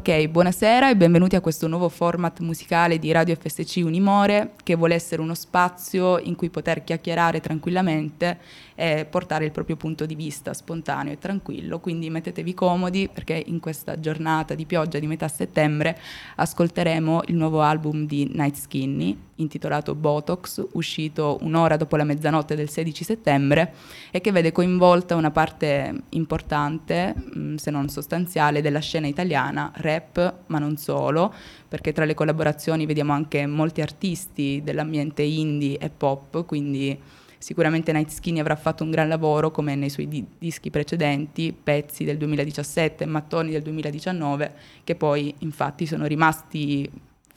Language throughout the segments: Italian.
Ok, buonasera e benvenuti a questo nuovo format musicale di Radio FSC Unimore, che vuole essere uno spazio in cui poter chiacchierare tranquillamente e portare il proprio punto di vista spontaneo e tranquillo, quindi mettetevi comodi perché in questa giornata di pioggia di metà settembre ascolteremo il nuovo album di Night Skinny intitolato Botox, uscito un'ora dopo la mezzanotte del 16 settembre e che vede coinvolta una parte importante, se non sostanziale, della scena italiana, rap, ma non solo, perché tra le collaborazioni vediamo anche molti artisti dell'ambiente indie e pop, quindi sicuramente Night Skinny avrà fatto un gran lavoro come nei suoi dischi precedenti, pezzi del 2017 e mattoni del 2019, che poi infatti sono rimasti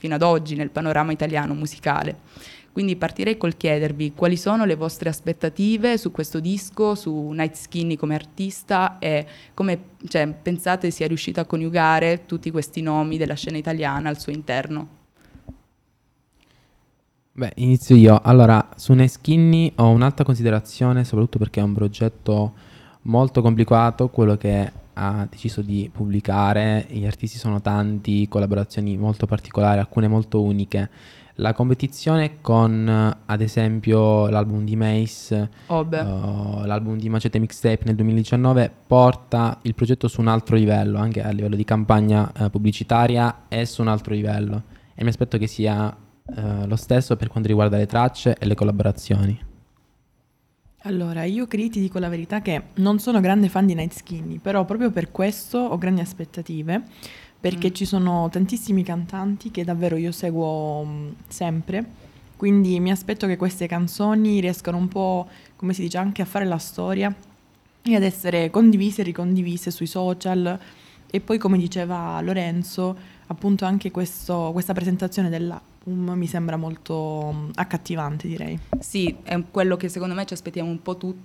fino ad oggi nel panorama italiano musicale. Quindi partirei col chiedervi quali sono le vostre aspettative su questo disco, su Night Skinny come artista e come pensate sia riuscito a coniugare tutti questi nomi della scena italiana al suo interno. Beh, inizio io. Allora, su Night Skinny ho un'alta considerazione, soprattutto perché è un progetto molto complicato, quello che ha deciso di pubblicare. Gli artisti sono tanti, collaborazioni molto particolari, alcune molto uniche. La competizione con, ad esempio, l'album di Mace, l'album di Macete Mixtape nel 2019, porta il progetto su un altro livello, anche a livello di campagna pubblicitaria e su un altro livello. E mi aspetto che sia lo stesso per quanto riguarda le tracce e le collaborazioni. Allora, io ti dico la verità che non sono grande fan di Night Skinny, però proprio per questo ho grandi aspettative, perché ci sono tantissimi cantanti che davvero io seguo sempre, quindi mi aspetto che queste canzoni riescano un po', come si dice, anche a fare la storia e ad essere condivise e ricondivise sui social. E poi, come diceva Lorenzo, appunto anche questa presentazione dell'app mi sembra molto accattivante, direi. Sì, è quello che secondo me ci aspettiamo un po' tutti,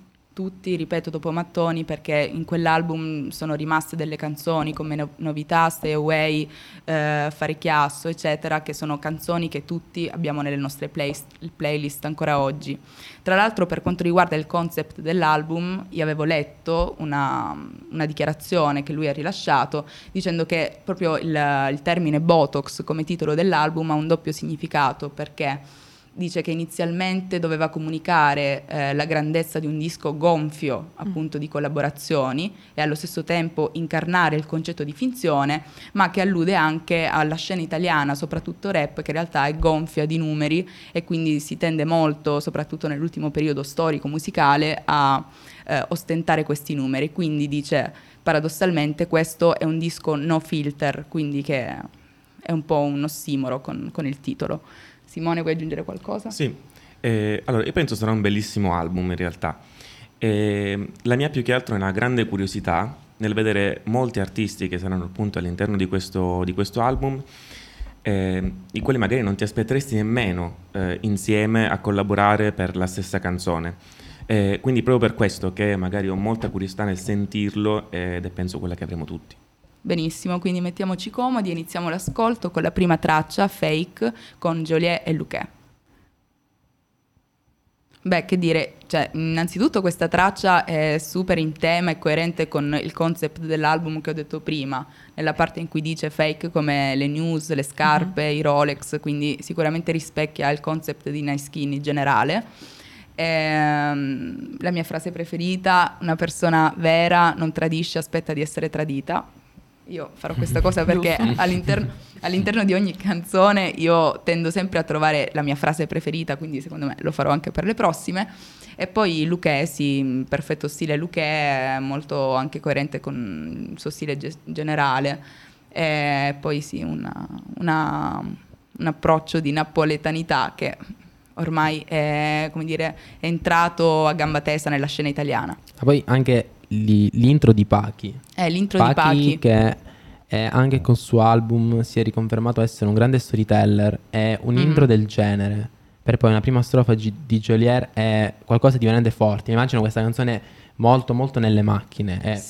ripeto, dopo Mattoni, perché in quell'album sono rimaste delle canzoni come Novità, Stay Away, Fare Chiasso, eccetera, che sono canzoni che tutti abbiamo nelle nostre playlist ancora oggi. Tra l'altro, per quanto riguarda il concept dell'album, io avevo letto una dichiarazione che lui ha rilasciato dicendo che proprio il termine Botox come titolo dell'album ha un doppio significato, perché dice che inizialmente doveva comunicare la grandezza di un disco gonfio, appunto, di collaborazioni e allo stesso tempo incarnare il concetto di finzione, ma che allude anche alla scena italiana, soprattutto rap, che in realtà è gonfia di numeri e quindi si tende molto, soprattutto nell'ultimo periodo storico musicale, a ostentare questi numeri. Quindi dice, paradossalmente, questo è un disco no filter, quindi che è un po' un ossimoro con il titolo. Simone, vuoi aggiungere qualcosa? Sì, allora io penso sarà un bellissimo album in realtà. La mia più che altro è una grande curiosità nel vedere molti artisti che saranno appunto all'interno di questo album, i quali magari non ti aspetteresti nemmeno insieme a collaborare per la stessa canzone. Quindi proprio per questo che magari ho molta curiosità nel sentirlo ed è penso quella che avremo tutti. Benissimo, quindi mettiamoci comodi e iniziamo l'ascolto con la prima traccia, Fake, con Joliet e Lucchè. Beh, che dire, innanzitutto questa traccia è super in tema e coerente con il concept dell'album che ho detto prima, nella parte in cui dice fake come le news, le scarpe, i Rolex, quindi sicuramente rispecchia il concept di Night Skinny in generale. La mia frase preferita, una persona vera non tradisce, aspetta di essere tradita. Io farò questa cosa perché all'interno di ogni canzone io tendo sempre a trovare la mia frase preferita, quindi secondo me lo farò anche per le prossime. E poi Lucchè, sì, perfetto stile Lucchè, molto anche coerente con il suo stile generale. E poi sì, un approccio di napoletanità che ormai è, come dire, è entrato a gamba tesa nella scena italiana. Ma poi anche l'intro di Paky. L'intro di Paky che anche col suo album si è riconfermato essere un grande storyteller. È un intro del genere. Per poi una prima strofa di Joliet è qualcosa di veramente forte. Mi immagino questa canzone molto molto nelle macchine. È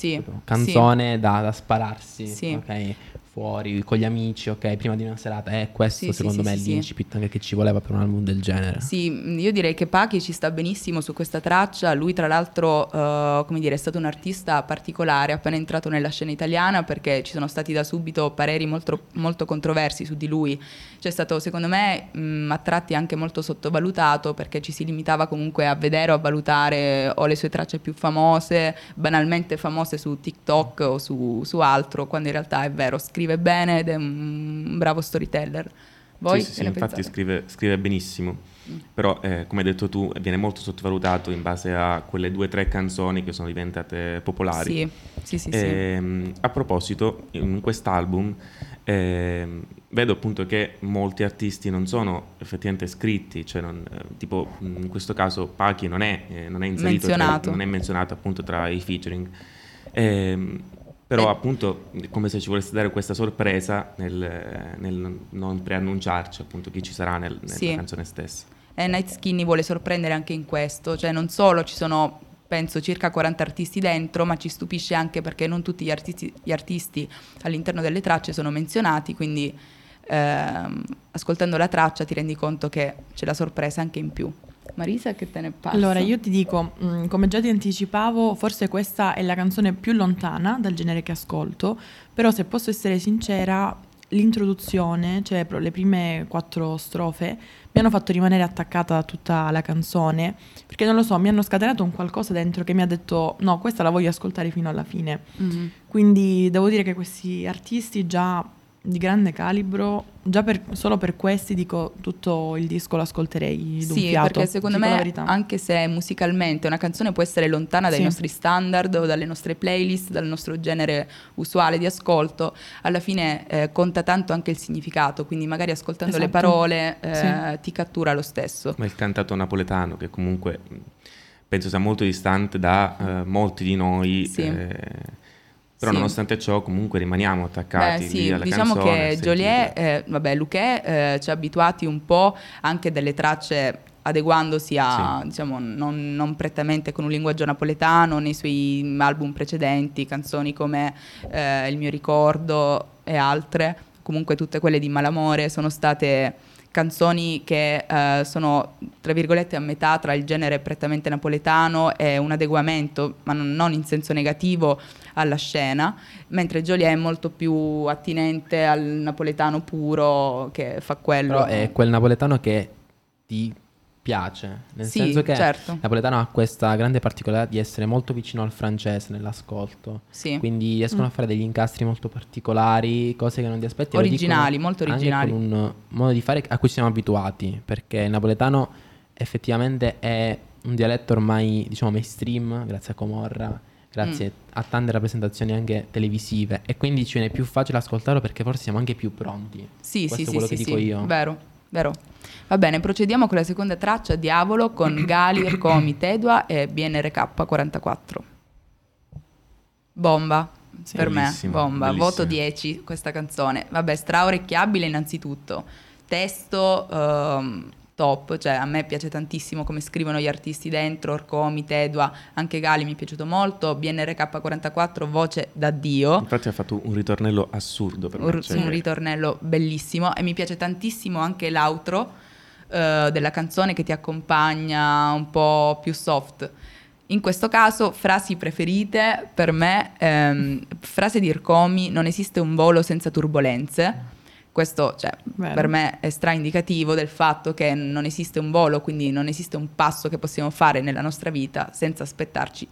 canzone da spararsi. Sì. Okay? fuori con gli amici, ok, prima di una serata, questo sì, secondo me è l'incipit anche che ci voleva per un album del genere. Sì, io direi che Paky ci sta benissimo su questa traccia. Lui tra l'altro, come dire, è stato un artista particolare appena entrato nella scena italiana, perché ci sono stati da subito pareri molto, molto controversi su di lui. C'è stato, secondo me, a tratti anche molto sottovalutato, perché ci si limitava comunque a vedere o a valutare o le sue tracce più famose, banalmente famose su TikTok o su altro, quando in realtà è vero, scrive bene ed è un bravo storyteller. Voi sì, infatti scrive benissimo, però come hai detto tu viene molto sottovalutato in base a quelle 2 o 3 canzoni che sono diventate popolari. Sì. A proposito, in quest'album vedo appunto che molti artisti non sono effettivamente scritti, cioè tipo in questo caso Paky non è inserito, non è menzionato appunto tra i featuring. Però appunto come se ci volesse dare questa sorpresa nel non preannunciarci appunto chi ci sarà nella canzone stessa. E Night Skinny vuole sorprendere anche in questo, cioè non solo ci sono, penso, circa 40 artisti dentro, ma ci stupisce anche perché non tutti gli artisti all'interno delle tracce sono menzionati, quindi ascoltando la traccia ti rendi conto che c'è la sorpresa anche in più. Marisa, che te ne passa? Allora, io ti dico, come già ti anticipavo, forse questa è la canzone più lontana dal genere che ascolto, però se posso essere sincera, l'introduzione, cioè le prime 4 strofe, mi hanno fatto rimanere attaccata a tutta la canzone, perché non lo so, mi hanno scatenato un qualcosa dentro che mi ha detto no, questa la voglio ascoltare fino alla fine. Mm-hmm. Quindi devo dire che questi artisti già di grande calibro, già solo per questi dico tutto il disco lo ascolterei d'un fiato. Perché secondo me, anche se musicalmente una canzone può essere lontana dai nostri standard o dalle nostre playlist, dal nostro genere usuale di ascolto, alla fine conta tanto anche il significato, quindi magari ascoltando le parole ti cattura lo stesso. Ma il cantato napoletano, che comunque penso sia molto distante da molti di noi, però nonostante ciò comunque rimaniamo attaccati alla canzone. Diciamo che Joliet, Lucchè ci ha abituati un po' anche delle tracce adeguandosi a, diciamo, non prettamente con un linguaggio napoletano, nei suoi album precedenti, canzoni come Il mio ricordo e altre, comunque tutte quelle di Malamore sono state canzoni che sono tra virgolette a metà tra il genere prettamente napoletano e un adeguamento, ma non in senso negativo, alla scena, mentre Joliet è molto più attinente al napoletano puro, che fa quello. Però è quel napoletano che ti piace, nel senso che il napoletano ha questa grande particolarità di essere molto vicino al francese nell'ascolto, quindi riescono a fare degli incastri molto particolari, cose che non ti aspetti, originali, molto originali, anche con un modo di fare a cui siamo abituati, perché il napoletano effettivamente è un dialetto ormai, diciamo, mainstream, grazie a Comorra, grazie a tante rappresentazioni anche televisive, e quindi ci viene più facile ascoltarlo perché forse siamo anche più pronti. Questo è quello che dico io. Vero. Va bene, procediamo con la seconda traccia, Diavolo, con Gali, Rkomi, Tedua e BNRK44. Bomba, per bellissima, me, bomba, bellissima. Voto 10 questa canzone. Vabbè, straorecchiabile innanzitutto, testo top, cioè a me piace tantissimo come scrivono gli artisti dentro, Rkomi, Tedua, anche Gali mi è piaciuto molto, BNRK44 voce da Dio. Infatti ha fatto un ritornello assurdo per me. Cioè un ritornello bellissimo, e mi piace tantissimo anche l'outro della canzone che ti accompagna un po' più soft. In questo caso, frasi preferite per me, frase di Rkomi, non esiste un volo senza turbolenze. Questo, cioè, per me è straindicativo del fatto che non esiste un volo, quindi non esiste un passo che possiamo fare nella nostra vita senza aspettarci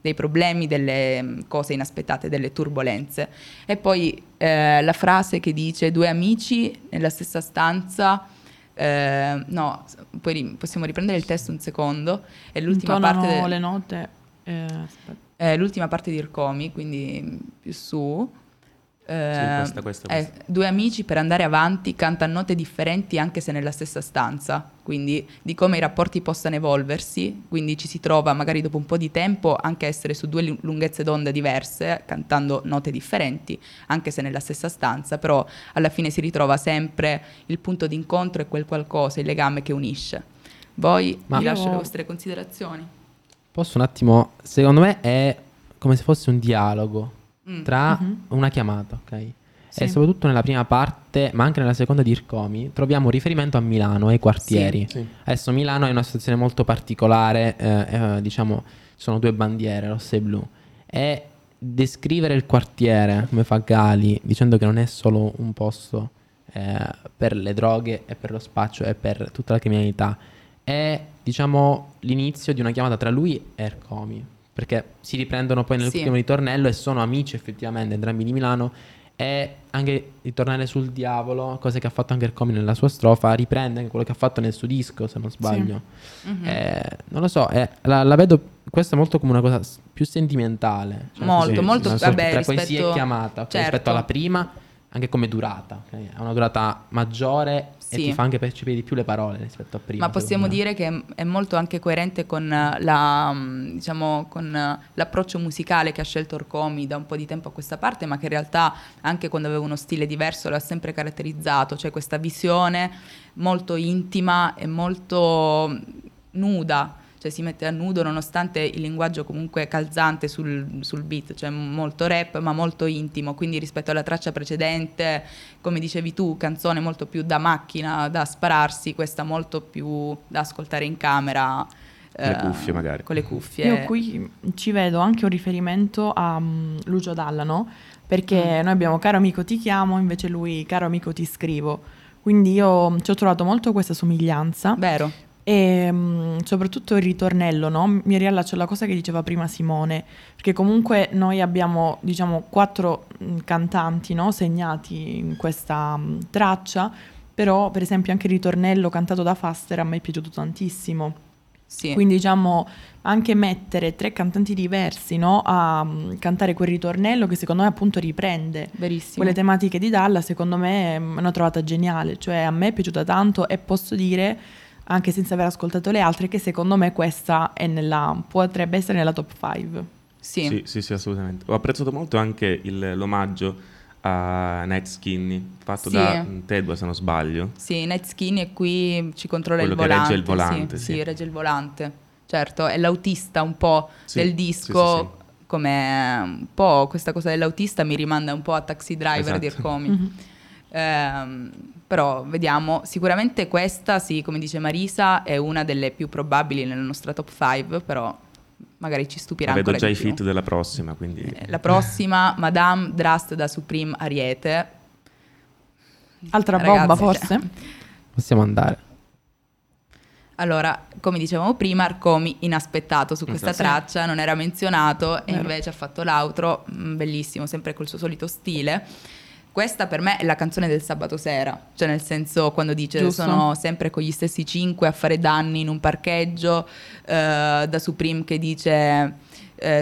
dei problemi, delle cose inaspettate, delle turbolenze. E poi la frase che dice 2 amici nella stessa stanza, no, poi possiamo riprendere il testo un secondo, è l'ultima parte le note, l'ultima parte di Rkomi, quindi più su. Questa. 2 amici per andare avanti cantano note differenti anche se nella stessa stanza, quindi di come i rapporti possano evolversi, quindi ci si trova magari dopo un po' di tempo anche a essere su 2 lunghezze d'onda diverse, cantando note differenti anche se nella stessa stanza, però alla fine si ritrova sempre il punto d'incontro e quel qualcosa, il legame che unisce. Vi lascio le vostre considerazioni. Posso un attimo? Secondo me è come se fosse un dialogo tra una chiamata, ok? sì. E soprattutto nella prima parte, ma anche nella seconda di Rkomi, troviamo riferimento a Milano, ai quartieri. Sì, sì. Adesso Milano è una situazione molto particolare, diciamo, sono due bandiere, rossa e blu. E descrivere il quartiere, come fa Gali, dicendo che non è solo un posto per le droghe e per lo spaccio e per tutta la criminalità, è, diciamo, l'inizio di una chiamata tra lui e Rkomi, perché si riprendono poi nell'ultimo ritornello e sono amici effettivamente entrambi di Milano. E anche ritornare sul diavolo, cosa che ha fatto anche Rkomi nella sua strofa, riprende anche quello che ha fatto nel suo disco, se non sbaglio. Sì. Mm-hmm. Non lo so, la vedo, questa è molto come una cosa più sentimentale, cioè, molto, molto, vabbè, tra rispetto... poesia e chiamata, certo, rispetto alla prima, anche come durata, okay? Ha una durata maggiore, sì, e ti fa anche percepire di più le parole rispetto a prima. Ma possiamo dire che è molto anche coerente con la, diciamo, con l'approccio musicale che ha scelto Rkomi da un po' di tempo a questa parte, ma che in realtà anche quando aveva uno stile diverso lo ha sempre caratterizzato, cioè questa visione molto intima e molto nuda, cioè si mette a nudo nonostante il linguaggio comunque calzante sul beat, cioè molto rap ma molto intimo, quindi rispetto alla traccia precedente, come dicevi tu, canzone molto più da macchina, da spararsi, questa molto più da ascoltare in camera, le cuffie magari. Con le cuffie. Io qui ci vedo anche un riferimento a Lucio Dalla, no? Perché noi abbiamo caro amico ti chiamo, invece lui caro amico ti scrivo, quindi io ci ho trovato molto questa somiglianza. Vero. E soprattutto il ritornello, no? Mi riallaccio alla cosa che diceva prima Simone, perché comunque noi abbiamo, diciamo, 4 cantanti, no? Segnati in questa traccia, però per esempio anche il ritornello cantato da Faster a me è piaciuto tantissimo, sì. Quindi diciamo anche mettere 3 cantanti diversi, no? A cantare quel ritornello che secondo me appunto riprende quelle tematiche di Dalla, secondo me è una trovata geniale, cioè a me è piaciuta tanto e posso dire, anche senza aver ascoltato le altre, che secondo me questa è potrebbe essere nella top 5. Sì. Sì, assolutamente. Ho apprezzato molto anche l'omaggio a Night Skinny, fatto da Tedua, se non sbaglio. Sì, Night Skinny è qui, ci controlla quello il volante. Quello che regge il volante. Sì, sì, regge il volante, certo. È l'autista un po' del disco, sì. Come un po' questa cosa dell'autista mi rimanda un po' a Taxi Driver, esatto, di Rkomi. Mm-hmm. Però vediamo, sicuramente questa, sì, come dice Marisa, è una delle più probabili nella nostra top 5, però magari ci stupirà ancora di più. Vedo già i feat della prossima, quindi... la prossima, Madame, Drast da Supreme, Ariete. Altra bomba, forse? Possiamo andare. Allora, come dicevamo prima, Rkomi inaspettato su questa traccia, non era menzionato, e invece ha fatto l'outro, bellissimo, sempre col suo solito stile. Questa per me è la canzone del sabato sera, cioè nel senso quando dice sono sempre con gli stessi 5 a fare danni in un parcheggio, da Supreme che dice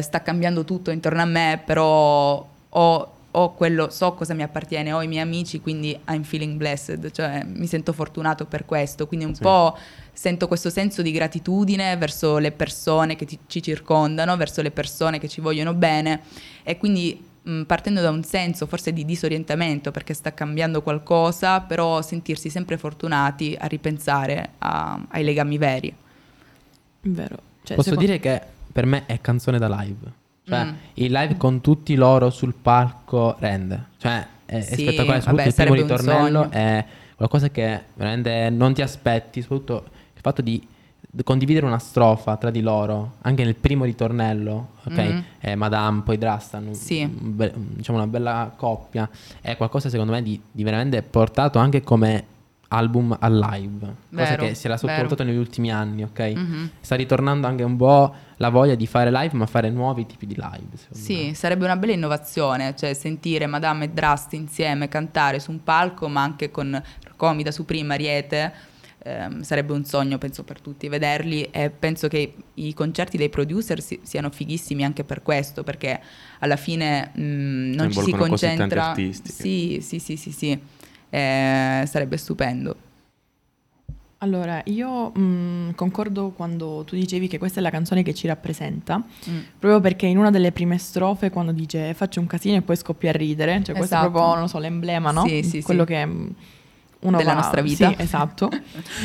sta cambiando tutto intorno a me, però ho quello, so cosa mi appartiene, ho i miei amici, quindi I'm feeling blessed, cioè mi sento fortunato per questo, quindi un po' sento questo senso di gratitudine verso le persone che ci circondano, verso le persone che ci vogliono bene, e quindi partendo da un senso forse di disorientamento perché sta cambiando qualcosa, però sentirsi sempre fortunati a ripensare ai legami veri. Vero. Cioè, posso dire che per me è canzone da live, cioè il live con tutti loro sul palco rende, cioè è spettacolare, soprattutto il primo ritornello è qualcosa che veramente non ti aspetti, soprattutto il fatto di condividere una strofa tra di loro anche nel primo ritornello, ok? Madame poi Drast, diciamo una bella coppia, è qualcosa secondo me di veramente portato anche come album al live, cosa che si era sottovalutato negli ultimi anni, ok? Sta ritornando anche un po' la voglia di fare live, ma fare nuovi tipi di live. Sì, sarebbe una bella innovazione, cioè sentire Madame e Drast insieme cantare su un palco, ma anche con Rkomi da Supreme, Ariete. Sarebbe un sogno, penso, per tutti vederli, e penso che i concerti dei producer siano fighissimi anche per questo, perché alla fine non ci si concentra. Sì. Sarebbe stupendo. Allora, io concordo quando tu dicevi che questa è la canzone che ci rappresenta, proprio perché in una delle prime strofe, quando dice faccio un casino e poi scoppia a ridere, cioè questo è proprio, non so, l'emblema, no? Quello che della nostra vita, sì, esatto.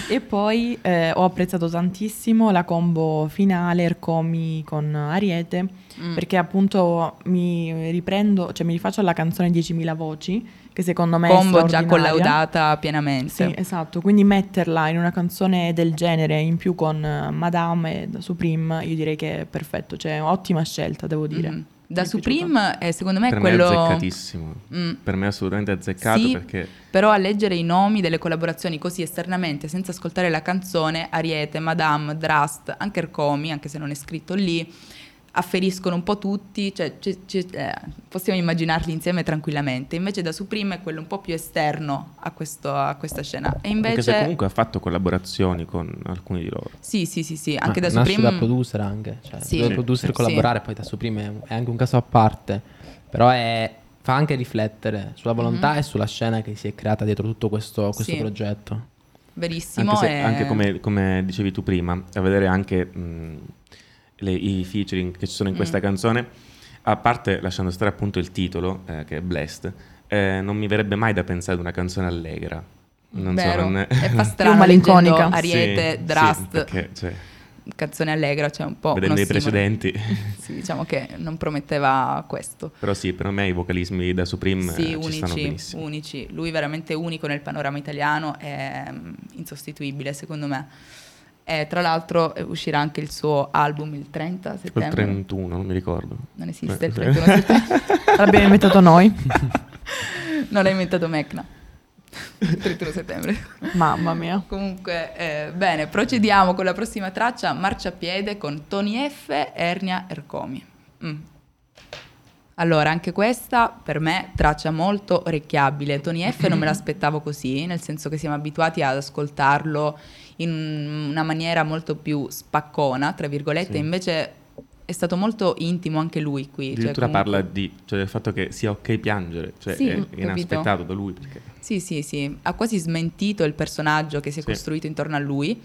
E poi ho apprezzato tantissimo la combo finale Rkomi con Ariete, perché appunto mi rifaccio alla canzone 10.000 voci che secondo me combo è già collaudata pienamente. Sì, esatto, quindi metterla in una canzone del genere, in più con Madame da Supreme, io direi che è perfetto, cioè ottima scelta, devo dire. Mm-hmm. Da Supreme è, secondo me, per quello... Per me è azzeccatissimo, per me è assolutamente azzeccato, sì, perché... però a leggere i nomi delle collaborazioni così esternamente, senza ascoltare la canzone, Ariete, Madame, Drast, anche Rkomi, anche se non è scritto lì, afferiscono un po' tutti, cioè possiamo immaginarli insieme tranquillamente. Invece da Supreme è quello un po' più esterno a questa scena. E invece... Perché se comunque ha fatto collaborazioni con alcuni di loro. Sì, sì, sì, sì. Anche da Supreme... nasce da producer anche, cioè sì, dove producer collaborare, sì. Poi da Supreme è anche un caso a parte, però è... fa anche riflettere sulla volontà e sulla scena che si è creata dietro tutto questo sì. progetto. Verissimo. Anche, se, anche come dicevi tu prima, a vedere anche... I featuring che ci sono in questa canzone, a parte lasciando stare appunto il titolo che è Blessed, non mi verrebbe mai da pensare ad una canzone allegra, non vero, so, non è fa strano, malinconica. Ariete, sì, Drast, sì, perché, cioè, canzone allegra, cioè un po' vedendo i precedenti sì, diciamo che non prometteva questo, però sì, per me i vocalismi da Supreme sì, ci stanno benissimo, unici, lui veramente unico nel panorama italiano, è insostituibile secondo me. Tra l'altro uscirà anche il suo album il 30 settembre. Il 31, non mi ricordo. Non esiste il 31 settembre. L'abbiamo inventato noi. Non l'ha inventato Mecna. Il 31 settembre. Mamma mia. Comunque, bene, procediamo con la prossima traccia, Marciapiede con Tony Effe, Ernia, Rkomi. Allora, anche questa per me traccia molto orecchiabile. Tony Effe non me l'aspettavo così, nel senso che siamo abituati ad ascoltarlo in una maniera molto più spaccona, tra virgolette, sì. Invece è stato molto intimo anche lui qui. Addirittura cioè, comunque... parla di, cioè, del fatto che sia ok piangere, cioè sì, è inaspettato da lui. Perché... Sì, sì, sì, ha quasi smentito il personaggio che si è sì. costruito intorno a lui.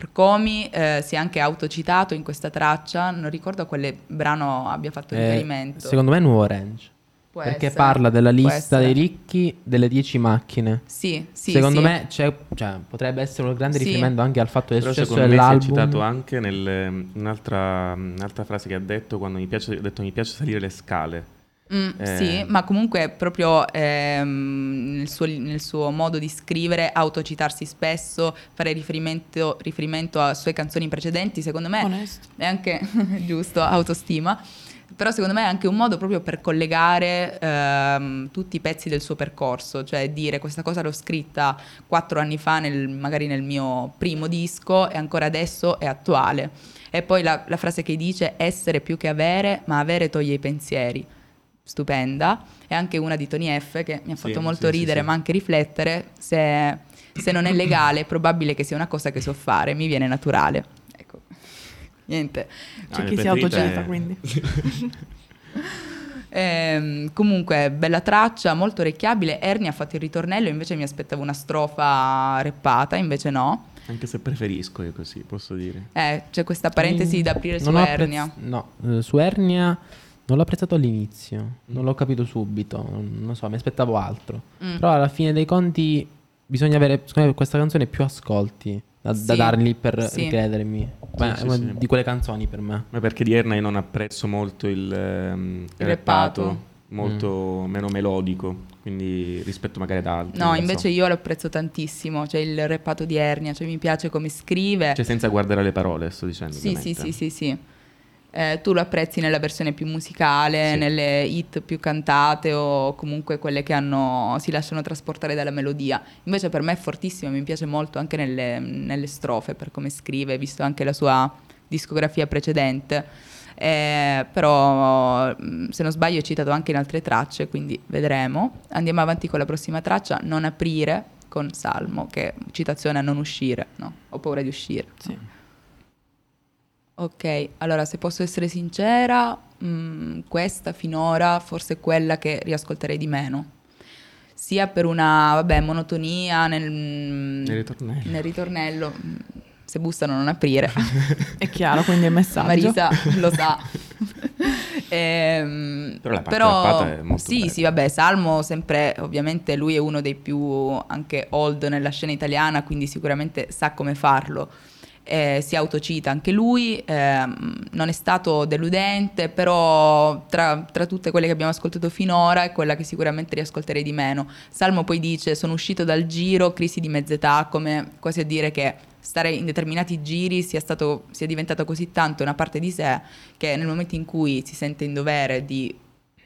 Rkomi si è anche autocitato in questa traccia, non ricordo a quale brano abbia fatto riferimento. Secondo me è Nuovo Range. Può perché essere. Parla della lista dei ricchi, delle 10 macchine. Sì, sì. Secondo sì. me c'è, cioè, potrebbe essere un grande sì. riferimento anche al fatto del successo dell'album. Però secondo me si è citato anche in un'altra frase che ha detto, quando ha detto mi piace salire le scale. Sì, ma comunque proprio nel suo modo di scrivere, autocitarsi spesso, fare riferimento a sue canzoni precedenti, secondo me Onesto. È anche giusto, autostima. Però secondo me è anche un modo proprio per collegare tutti i pezzi del suo percorso, cioè dire questa cosa l'ho scritta 4 anni fa magari nel mio primo disco e ancora adesso è attuale. E poi la frase che dice essere più che avere, ma avere toglie i pensieri, stupenda. È anche una di Tony Effe che mi ha fatto molto ridere ma anche riflettere, se non è legale è probabile che sia una cosa che so fare, mi viene naturale. Niente, c'è chi si autocita, quindi. Comunque, bella traccia, molto orecchiabile. Ernia ha fatto il ritornello, invece mi aspettavo una strofa rappata, invece no. Anche se preferisco io così, posso dire. C'è questa parentesi da aprire su Ernia. No, su Ernia non l'ho apprezzato all'inizio, non l'ho capito subito, non so, mi aspettavo altro. Però alla fine dei conti bisogna avere, secondo me, questa canzone più ascolti. Da dargli per credermi di quelle canzoni per me. Ma perché di Ernia non apprezzo molto il rappato, molto meno melodico, quindi rispetto magari ad altri. No, invece io lo apprezzo tantissimo, cioè il rappato di Ernia, cioè mi piace come scrive. Cioè senza guardare le parole, sto dicendo. Sì, sì, sì, sì, sì. Tu lo apprezzi nella versione più musicale, nelle hit più cantate o comunque quelle che si lasciano trasportare dalla melodia. Invece per me è fortissimo, mi piace molto anche nelle strofe per come scrive, visto anche la sua discografia precedente. Però se non sbaglio è citato anche in altre tracce, quindi vedremo. Andiamo avanti con la prossima traccia, Non aprire con Salmo, che è citazione a non uscire, no? Ho paura di uscire. Sì. No? Ok, allora se posso essere sincera, questa finora forse è quella che riascolterei di meno, sia per una monotonia nel ritornello, se bussano non aprire. È chiaro, quindi è messaggio. Marisa lo sa. Però la parte è molto bella. Sì, vabbè, Salmo sempre, ovviamente lui è uno dei più anche old nella scena italiana, quindi sicuramente sa come farlo. si autocita anche lui, non è stato deludente, però tra tutte quelle che abbiamo ascoltato finora è quella che sicuramente riascolterei di meno. Salmo poi dice: sono uscito dal giro, crisi di mezz'età, come quasi a dire che stare in determinati giri sia diventato così tanto una parte di sé che nel momento in cui si sente in dovere di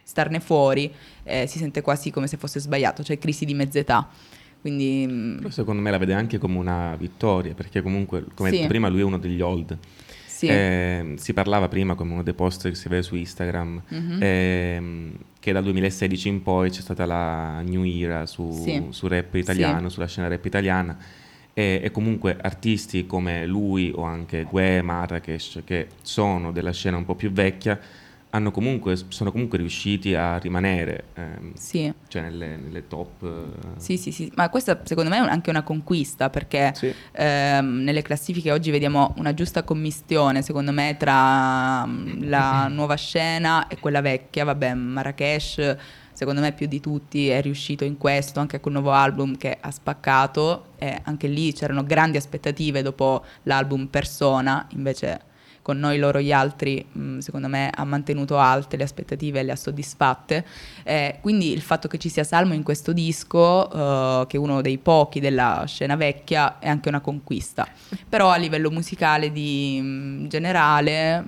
starne fuori si sente quasi come se fosse sbagliato, cioè crisi di mezz'età. Quindi, però secondo me la vede anche come una vittoria, perché comunque, come detto prima, lui è uno degli old. Sì. Si parlava prima, come uno dei post che si vede su Instagram, che dal 2016 in poi c'è stata la new era su rap italiano, sulla scena rap italiana, e comunque artisti come lui o anche Guè, Marrakesh, che sono della scena un po' più vecchia, sono comunque riusciti a rimanere cioè nelle top. Sì, ma questa secondo me è anche una conquista, perché nelle classifiche oggi vediamo una giusta commistione, secondo me, tra la nuova scena e quella vecchia. Vabbè, Marrakesh secondo me più di tutti è riuscito in questo, anche con un nuovo album che ha spaccato, e anche lì c'erano grandi aspettative dopo l'album Persona, invece con Noi, Loro, Gli Altri, secondo me ha mantenuto alte le aspettative e le ha soddisfatte. Quindi il fatto che ci sia Salmo in questo disco, che è uno dei pochi della scena vecchia, è anche una conquista. Però a livello musicale generale,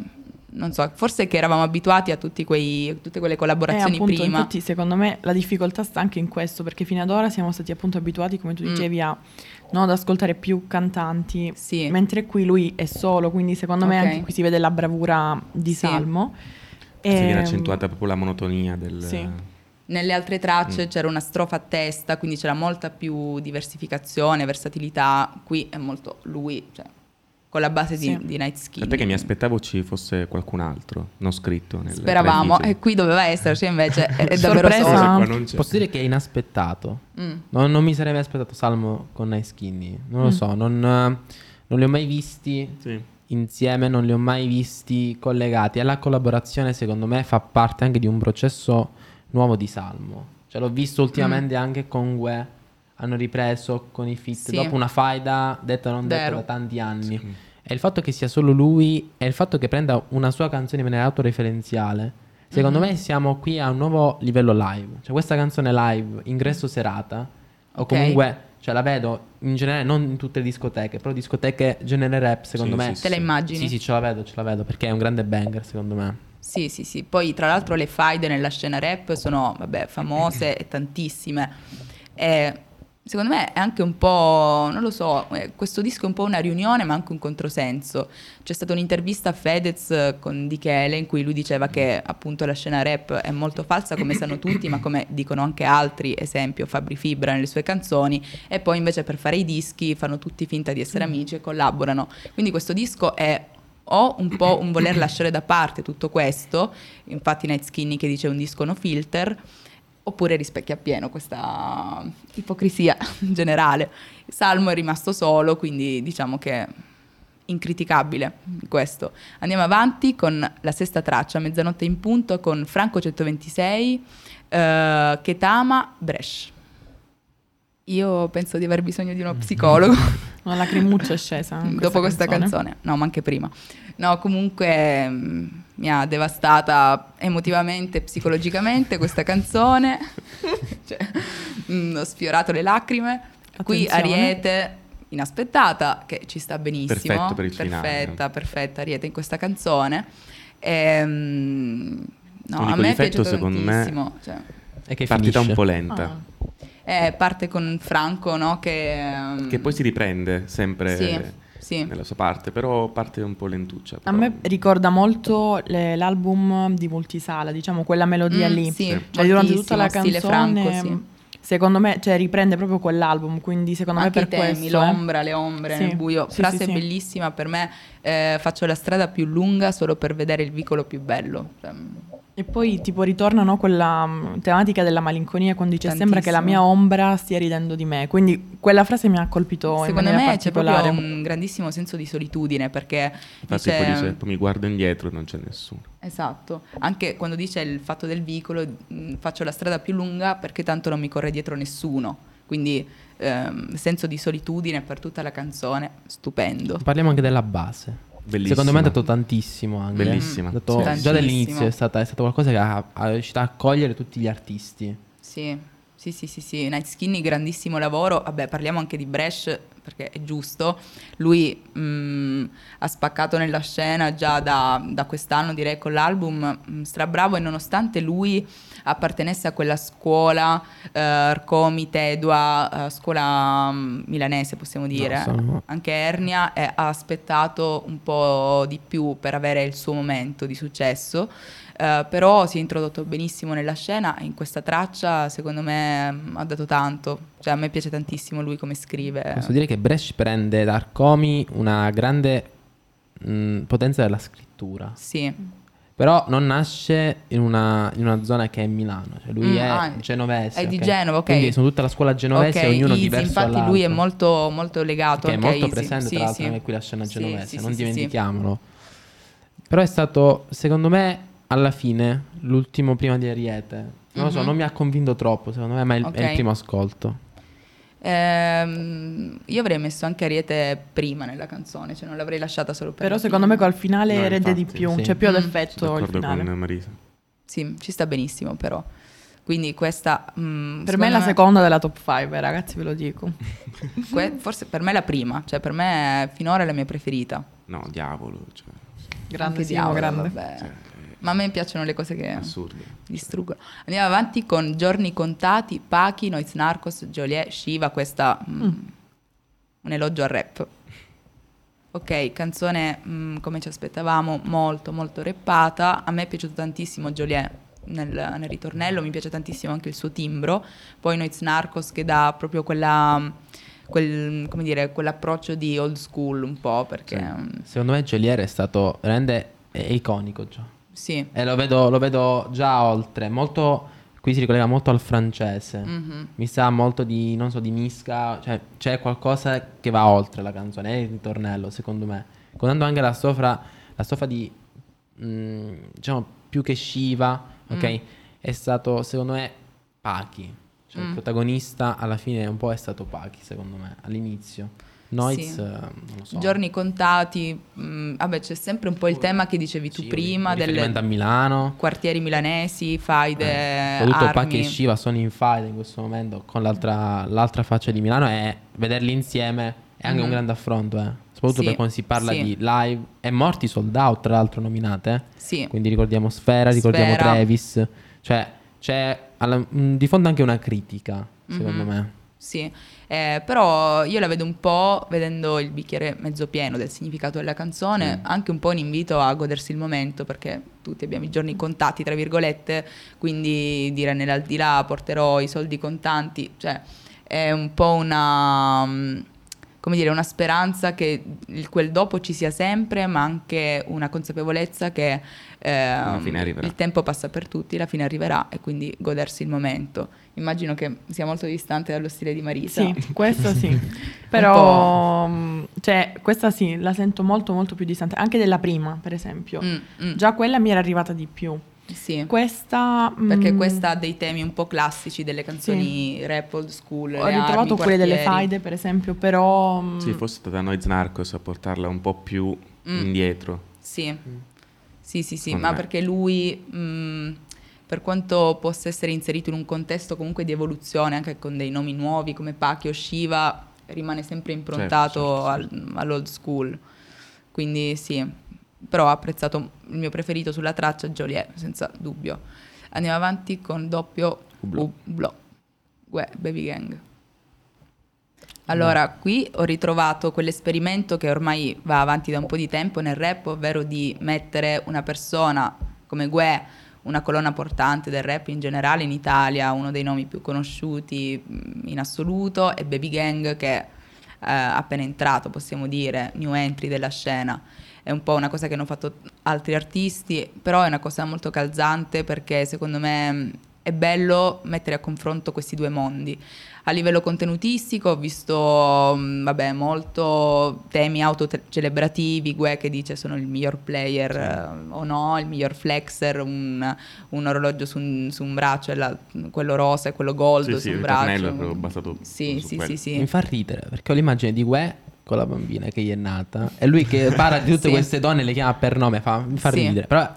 non so, forse che eravamo abituati a tutte quelle collaborazioni appunto, prima. Infatti secondo me la difficoltà sta anche in questo, perché fino ad ora siamo stati appunto abituati, come tu dicevi, ad ascoltare più cantanti, mentre qui lui è solo, quindi secondo me anche qui si vede la bravura di Salmo. E si viene accentuata proprio la monotonia del... Nelle altre tracce c'era una strofa a testa, quindi c'era molta più diversificazione, versatilità. Qui è molto lui, cioè, con la base di Night Skinny. Perché mi aspettavo ci fosse qualcun altro non scritto nel... Speravamo, e qui doveva esserci, invece è davvero sorpresa. Posso dire che è inaspettato. Non mi sarei mai aspettato Salmo con Night Skinny. Non lo so, non li ho mai visti insieme, non li ho mai visti collegati. E la collaborazione secondo me fa parte anche di un processo nuovo di Salmo. Cioè, l'ho visto ultimamente anche con Guè. Hanno ripreso con i feat dopo una faida detta non detta da tanti anni. E il fatto che sia solo lui, e il fatto che prenda una sua canzone in maniera autoreferenziale, secondo me siamo qui a un nuovo livello live. Cioè, questa canzone live, ingresso serata, o comunque, cioè, la vedo in generale non in tutte le discoteche, però discoteche genere rap, secondo me. Te la immagini? Sì, ce la vedo, perché è un grande banger, secondo me. Sì. Poi, tra l'altro, le faide nella scena rap sono, vabbè, famose e tantissime. Secondo me è anche un po', non lo so, questo disco è un po' una riunione, ma anche un controsenso. C'è stata un'intervista a Fedez con Di Chele in cui lui diceva che appunto la scena rap è molto falsa, come sanno tutti, ma come dicono anche altri, esempio Fabri Fibra nelle sue canzoni, e poi invece per fare i dischi fanno tutti finta di essere amici e collaborano. Quindi questo disco è o un po' un voler lasciare da parte tutto questo, infatti Night Skinny che dice un disco no filter, oppure rispecchia pieno questa ipocrisia generale. Salmo è rimasto solo, quindi diciamo che è incriticabile questo. Andiamo avanti con la sesta traccia, Mezzanotte in punto, con Franco 126, Ketama, Bresh. Io penso di aver bisogno di uno psicologo. Una lacrimuccia è scesa dopo questa canzone. No, ma anche prima. No, comunque mi ha devastata emotivamente, psicologicamente questa canzone. Cioè, ho sfiorato le lacrime. Attenzione. Qui Ariete, inaspettata, che ci sta benissimo. Perfetto per il finale. Perfetta Ariete in questa canzone. No, a me è piaciuto tantissimo. Cioè, è che è partita un po' lenta. Parte con Franco, no? Che poi si riprende sempre nella sua parte, però parte un po' lentuccia. Però. A me ricorda molto l'album di Multisala, diciamo quella melodia lì. Cioè, durante tutta la canzone, Franco, secondo me, cioè, riprende proprio quell'album, quindi secondo anche me per temi, questo... l'ombra, le ombre, nel buio. Frase bellissima, per me, faccio la strada più lunga solo per vedere il vicolo più bello. Cioè, e poi tipo ritorna, no, quella tematica della malinconia, quando dice sembra che la mia ombra stia ridendo di me, quindi quella frase mi ha colpito secondo me particolare. C'è proprio un grandissimo senso di solitudine, perché infatti poi mi guardo indietro e non c'è nessuno. Esatto, anche quando dice il fatto del vicolo, faccio la strada più lunga perché tanto non mi corre dietro nessuno, quindi senso di solitudine per tutta la canzone, stupendo. Parliamo anche della base. Bellissima. Secondo me ha dato tantissimo anche. Bellissima. Dato, sì. Già dall'inizio è stata qualcosa che ha riuscito a accogliere tutti gli artisti. Sì. Night Skinny, grandissimo lavoro. Vabbè, parliamo anche di Bresh, perché è giusto. Lui ha spaccato nella scena già da quest'anno, direi, con l'album. Strabravo, e nonostante lui appartenesse a quella scuola Rkomi, Tedua, scuola milanese, possiamo dire, anche Ernia ha aspettato un po' di più per avere il suo momento di successo, però si è introdotto benissimo nella scena, e in questa traccia secondo me ha dato tanto. Cioè, a me piace tantissimo lui come scrive. Posso dire che Bresh prende da Rkomi una grande potenza della scrittura. Sì. Però non nasce in una zona che è Milano, cioè lui è genovese. È di Genova, ok. Quindi sono tutta la scuola genovese, okay, ognuno easy, diverso infatti all'altro. Lui è molto, molto legato. Che è molto easy. Presente, tra l'altro, anche qui la scena genovese, non dimentichiamolo. Sì. Però è stato, secondo me, alla fine, l'ultimo prima di Ariete. Non lo so, non mi ha convinto troppo, secondo me, ma è il primo ascolto. Io avrei messo anche Ariete prima nella canzone, cioè non l'avrei lasciata solo per. Però secondo me col finale rende di più, c'è più all'effetto il finale. Con Marisa. Sì, ci sta benissimo però. Quindi questa per me è la seconda della top 5, ragazzi, ve lo dico. Forse per me è la prima, cioè per me finora è la mia preferita. No, diavolo, cioè. Grande. Cioè, ma a me piacciono le cose che distruggono. Andiamo avanti con Giorni Contati, Paky, Noyz Narcos, Joliet, Shiva. Questa un elogio al rap. Ok, canzone come ci aspettavamo, molto molto rappata. A me è piaciuto tantissimo Joliet nel ritornello, mi piace tantissimo anche il suo timbro. Poi Noyz Narcos, che dà proprio quell'approccio di old school un po', perché secondo me Joliet è iconico già. Sì. E lo vedo già oltre, molto. Qui si ricollega molto al francese. Mi sa molto di, non so, di Misca. Cioè, c'è qualcosa che va oltre la canzone, è il ritornello, secondo me. Contando anche la strofa di diciamo più che Shiva, ok? È stato, secondo me, Paky. Cioè, il protagonista alla fine un po' è stato Paky, secondo me, all'inizio. Noyz, non lo so. Giorni Contati, vabbè, c'è sempre un po' il tema che dicevi tu prima del Milano, quartieri milanesi, faide, armi. Paky e Shiva sono in faide in questo momento con l'altra faccia di Milano, e vederli insieme è anche un grande affronto, soprattutto per quando si parla di live e morti sold out, tra l'altro nominate. Sì. Quindi ricordiamo Sfera, ricordiamo Travis, cioè c'è di fondo anche una critica, secondo me. Sì, però io la vedo un po', vedendo il bicchiere mezzo pieno del significato della canzone, anche un po' un invito a godersi il momento, perché tutti abbiamo i giorni contati, tra virgolette, quindi dire nell'aldilà porterò i soldi contanti, cioè è un po' una speranza che quel dopo ci sia sempre, ma anche una consapevolezza che il tempo passa per tutti, la fine arriverà, e quindi godersi il momento. Immagino che sia molto distante dallo stile di Marisa. Sì, questo sì. Però cioè, questa sì, la sento molto molto più distante, anche della prima, per esempio. Già quella mi era arrivata di più. Sì. Questa perché questa ha dei temi un po' classici delle canzoni rap old school. Ho ritrovato quelle delle faide, per esempio, però sì, fosse stata Noyz Narcos a portarla un po' più indietro. Sì. Sì, ma perché lui per quanto possa essere inserito in un contesto comunque di evoluzione, anche con dei nomi nuovi come Paky o Shiva, rimane sempre improntato all'old school. Quindi sì. Però ho apprezzato, il mio preferito sulla traccia Joliet, senza dubbio. Andiamo avanti con doppio Ublo. Guè, Baby Gang. Allora, qui ho ritrovato quell'esperimento che ormai va avanti da un po' di tempo nel rap, ovvero di mettere una persona come Guè, una colonna portante del rap in generale in Italia, uno dei nomi più conosciuti in assoluto, e Baby Gang che è appena entrato, possiamo dire, new entry della scena. È un po' una cosa che hanno fatto altri artisti, però è una cosa molto calzante, perché secondo me è bello mettere a confronto questi due mondi. A livello contenutistico ho visto molto temi autocelebrativi, Guè che dice sono il miglior player o no, il miglior flexer, un orologio su un braccio, quello rosa e quello gold su un braccio. Sì. Mi fa ridere perché ho l'immagine di Guè con la bambina che gli è nata e lui che parla di tutte queste donne, le chiama per nome, mi fa ridere, però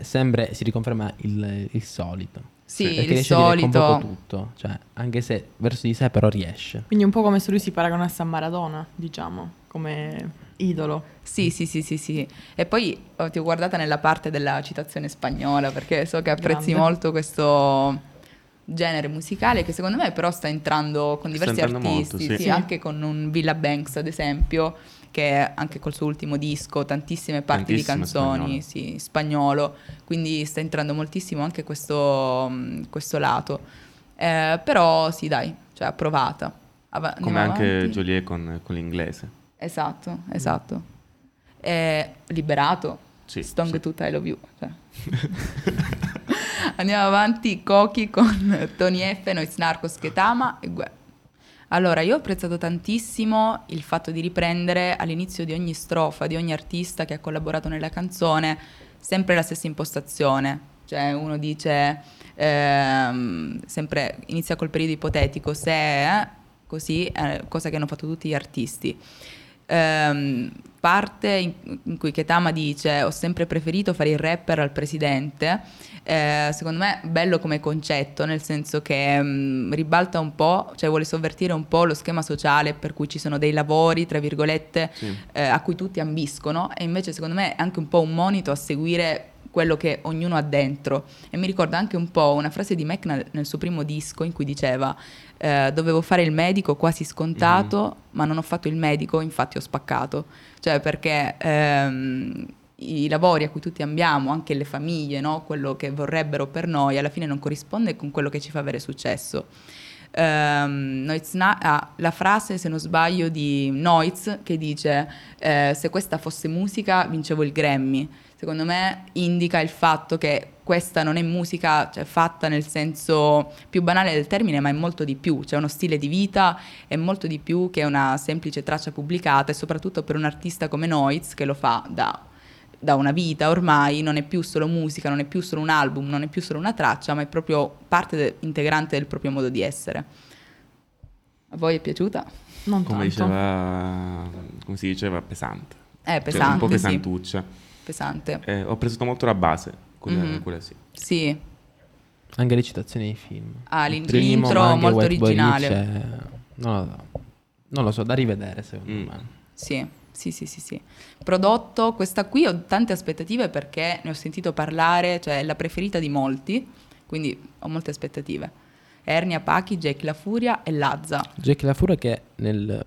sempre si riconferma il solito. Sì, il solito tutto, cioè, anche se verso di sé però riesce. Quindi un po' come se lui si paragonasse a Maradona, diciamo, come idolo. Sì. E poi ti ho guardata nella parte della citazione spagnola, perché so che apprezzi molto questo genere musicale, che secondo me però sta entrando con diversi artisti, molto, sì. Anche con un Villabanks ad esempio, che anche col suo ultimo disco tantissime parti di canzoni spagnolo, quindi sta entrando moltissimo anche questo lato, però sì dai, cioè approvata. Come anche Joliet con l'inglese. Esatto. Liberato, Stung Tutta I Love You, cioè. Andiamo avanti, Coco con Tony Effe, Noyz Narcos che t'ama e Guè. Allora, io ho apprezzato tantissimo il fatto di riprendere all'inizio di ogni strofa, di ogni artista che ha collaborato nella canzone, sempre la stessa impostazione. Cioè uno dice, sempre inizia col periodo ipotetico, se è così, cosa che hanno fatto tutti gli artisti. Parte in cui Ketama dice ho sempre preferito fare il rapper al presidente, secondo me bello come concetto, nel senso che ribalta un po', cioè vuole sovvertire un po' lo schema sociale per cui ci sono dei lavori tra virgolette a cui tutti ambiscono, e invece secondo me è anche un po' un monito a seguire quello che ognuno ha dentro. E mi ricorda anche un po' una frase di Mecna nel suo primo disco in cui diceva dovevo fare il medico quasi scontato, ma non ho fatto il medico, infatti ho spaccato. Cioè perché i lavori a cui tutti abbiamo, anche le famiglie, no? Quello che vorrebbero per noi, alla fine non corrisponde con quello che ci fa avere successo. La frase, se non sbaglio, di Noyz che dice se questa fosse musica vincevo il Grammy, secondo me indica il fatto che questa non è musica, cioè, fatta nel senso più banale del termine, ma è molto di più, cioè uno stile di vita, è molto di più che una semplice traccia pubblicata, e soprattutto per un artista come Noyz che lo fa da una vita ormai, non è più solo musica, non è più solo un album, non è più solo una traccia, ma è proprio parte integrante del proprio modo di essere. A voi è piaciuta? Non tanto. Come si diceva, pesante. Pesante, cioè, un po' pesantuccia. Pesante. Ho preso molto la base, quella sì. Sì. Anche le citazioni dei film. L'intro molto originale. Non lo so, da rivedere secondo me. Sì. Prodotto, questa qui ho tante aspettative perché ne ho sentito parlare, cioè è la preferita di molti, quindi ho molte aspettative. Ernia, Paky, Jake La Furia e Lazza. Jake La Furia che in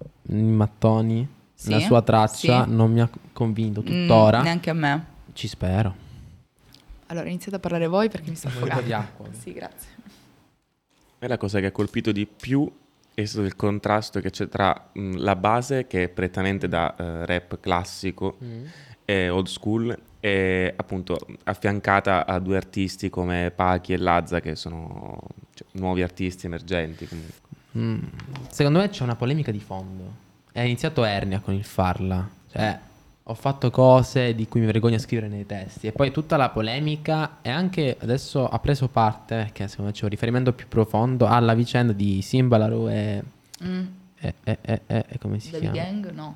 Mattoni, la sua traccia, non mi ha convinto tuttora. Neanche a me. Ci spero. Allora iniziate a parlare voi perché mi sto affogando. Sì, grazie. È la cosa che ha colpito di più. È stato il contrasto che c'è tra la base, che è prettamente da rap classico e old school, e appunto affiancata a due artisti come Paky e Lazza, che sono nuovi artisti emergenti. Secondo me c'è una polemica di fondo. È iniziato Ernia con il farla. Cioè, ho fatto cose di cui mi vergogno a scrivere nei testi. E poi tutta la polemica, e anche adesso ha preso parte, che secondo me c'è un riferimento più profondo alla vicenda di Simbalaro e come si chiama? Gang? No.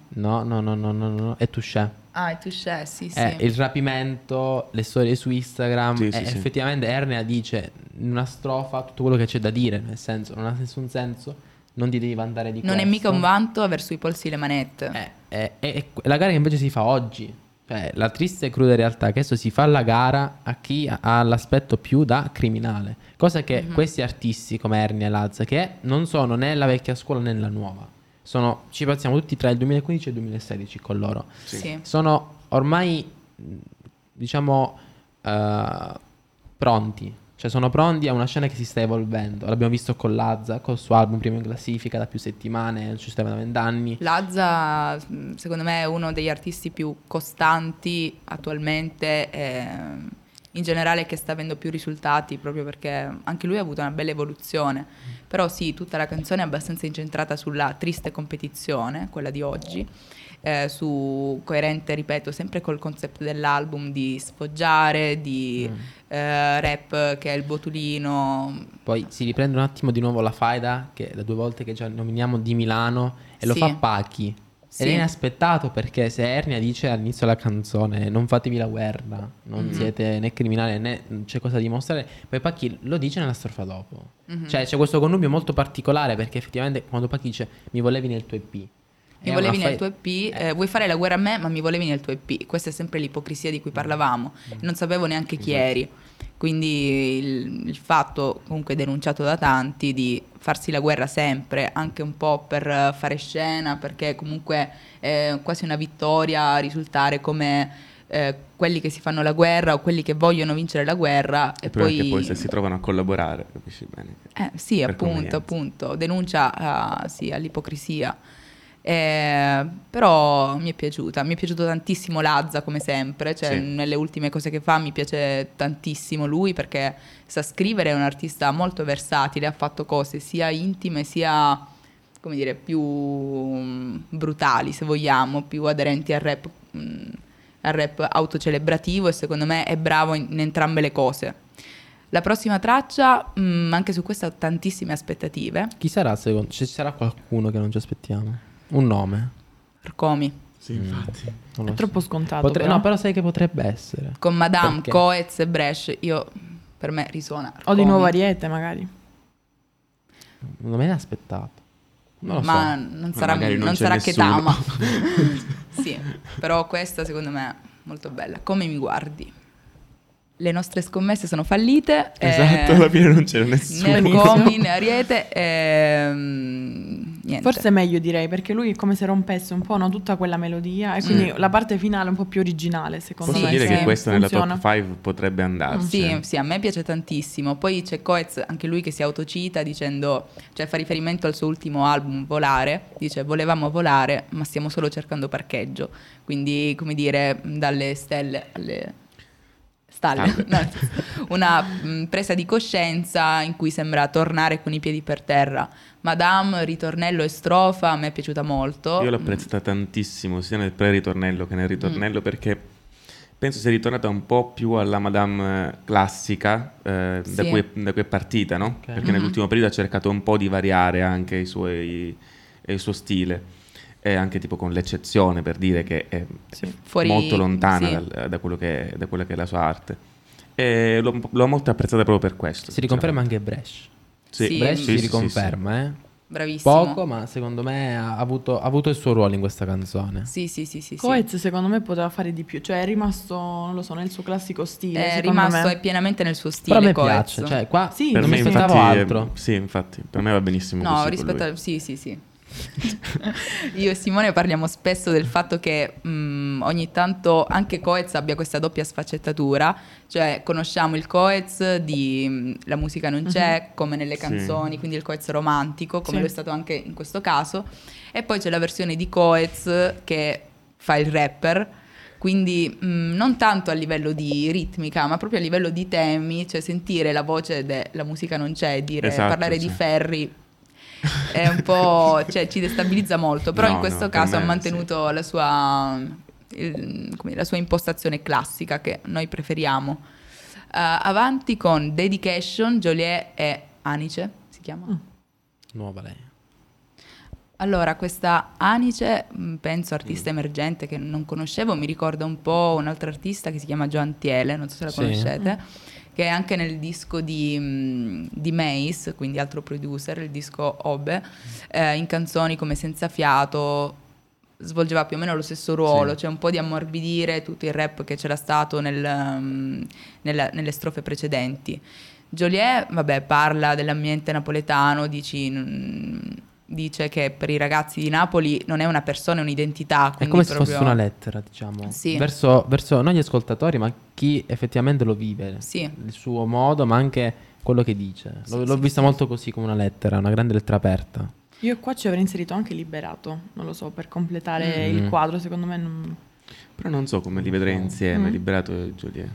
È Touché. È Touché, sì. È il rapimento, le storie su Instagram. Sì. Effettivamente Ernia dice in una strofa tutto quello che c'è da dire, nel senso, non ha nessun senso. Non ti devi vantare di questo. Non è mica un vanto aver sui polsi le manette. La gara che invece si fa oggi, cioè la triste e cruda realtà è che adesso si fa la gara a chi ha l'aspetto più da criminale. Cosa che questi artisti come Ernia e Lazza, che non sono né la vecchia scuola né la nuova, ci passiamo tutti tra il 2015 e il 2016 con loro. Sì. Sono ormai, diciamo, pronti. Cioè sono pronti a una scena che si sta evolvendo. L'abbiamo visto con Lazza, col suo album primo in classifica da più settimane, non ci stava da 20 anni. Lazza secondo me è uno degli artisti più costanti attualmente, in generale che sta avendo più risultati, proprio perché anche lui ha avuto una bella evoluzione. Però sì, tutta la canzone è abbastanza incentrata sulla triste competizione, quella di oggi, su coerente, ripeto, sempre col concept dell'album di sfoggiare, di rap che è il botulino. Poi si riprende un attimo di nuovo la faida, che da due volte che già nominiamo, di Milano, e lo fa Paky. Sì. Ed è inaspettato, perché se Ernia dice all'inizio della canzone non fatevi la guerra, non siete né criminali né c'è cosa da dimostrare, poi Paky lo dice nella strofa dopo. Cioè c'è questo connubio molto particolare, perché effettivamente quando Paky dice mi volevi nel tuo EP, mi volevi nel tuo EP, vuoi fare la guerra a me ma mi volevi nel tuo EP, questa è sempre l'ipocrisia di cui parlavamo, non sapevo neanche chi eri. Quindi il fatto, comunque denunciato da tanti, di farsi la guerra sempre, anche un po' per fare scena, perché comunque è quasi una vittoria risultare come quelli che si fanno la guerra o quelli che vogliono vincere la guerra. E poi anche poi se si trovano a collaborare, capisci bene? Sì, appunto, denuncia all'ipocrisia. Però mi è piaciuto tantissimo Lazza, come sempre, cioè nelle ultime cose che fa mi piace tantissimo lui, perché sa scrivere, è un artista molto versatile, ha fatto cose sia intime sia, come dire, più brutali se vogliamo, più aderenti al rap autocelebrativo, e secondo me è bravo in entrambe le cose. La prossima traccia, anche su questa ho tantissime aspettative. Chi sarà, secondo te? Ci sarà qualcuno che non ci aspettiamo? Un nome? Rkomi. Sì, infatti. È troppo scontato. Però. No, però sai che potrebbe essere. Con Madame, perché? Coez e Brescia, per me risuona Rkomi. O di nuovo Ariete, magari. Non me ne aspettato. Non lo Ma so. Non sarà, Ma non sarà che Tama. Sì, però questa secondo me è molto bella. Come mi guardi? Le nostre scommesse sono fallite. Esatto, alla fine non c'era nessuno. Né Rkomi, né Ariete. Niente. Forse è meglio, direi, perché lui è come se rompesse un po', no, tutta quella melodia, e quindi la parte finale è un po' più originale, secondo me. Posso dire che questa funziona. Nella top 5 potrebbe andarci. Sì, a me piace tantissimo. Poi c'è Coez, anche lui che si autocita dicendo, cioè fa riferimento al suo ultimo album Volare, dice volevamo volare ma stiamo solo cercando parcheggio. Quindi, come dire, dalle stelle alle stalle. No, una presa di coscienza in cui sembra tornare con i piedi per terra. Madame, ritornello e strofa, a me è piaciuta molto. Io l'ho apprezzata tantissimo, sia nel pre-ritornello che nel ritornello, perché penso sia ritornata un po' più alla Madame classica, da cui è partita, no? Okay. Perché nell'ultimo periodo ha cercato un po' di variare anche il suo stile. E anche tipo con l'eccezione, per dire, che è fuori, molto lontana da quella che è la sua arte. E l'ho molto apprezzata proprio per questo. Si riconferma anche Brescia. Si riconferma, Bravissimo. Poco, ma secondo me ha avuto il suo ruolo in questa canzone. Sì. Coez, secondo me, poteva fare di più. Cioè, è rimasto, non lo so, nel suo classico stile. È rimasto è pienamente nel suo stile. Però a me piace. Cioè, qua non mi aspettavo altro. Sì, infatti, per me va benissimo. No, rispetto a... Sì. Io e Simone parliamo spesso del fatto che ogni tanto anche Coez abbia questa doppia sfaccettatura, cioè conosciamo il Coez di La musica non c'è, come nelle canzoni, quindi il Coez romantico, come lo è stato anche in questo caso, e poi c'è la versione di Coez che fa il rapper, quindi non tanto a livello di ritmica ma proprio a livello di temi, cioè sentire la voce della musica non c'è, dire, esatto, parlare di ferri è un po', cioè ci destabilizza molto, però in questo caso ha mantenuto la sua impostazione classica che noi preferiamo. Avanti con Dedication, Joliet e Anice, si chiama? Nuova lei. Allora, questa Anice, penso artista emergente che non conoscevo, mi ricorda un po' un'altra artista che si chiama Joantiele, non so se la conoscete. Che è anche nel disco di Mace, quindi altro producer, il disco Obe, in canzoni come Senza Fiato svolgeva più o meno lo stesso ruolo, cioè un po' di ammorbidire tutto il rap che c'era stato nelle strofe precedenti. Joliet, parla dell'ambiente napoletano, dice che per i ragazzi di Napoli non è una persona, è un'identità. È come se fosse una lettera, diciamo, verso non gli ascoltatori, ma chi effettivamente lo vive, il suo modo, ma anche quello che dice. L'ho vista molto così, come una lettera, una grande lettera aperta. Io qua ci avrei inserito anche Liberato, non lo so, per completare il quadro, secondo me. Però non so come li vedrei insieme, Liberato e Joliet.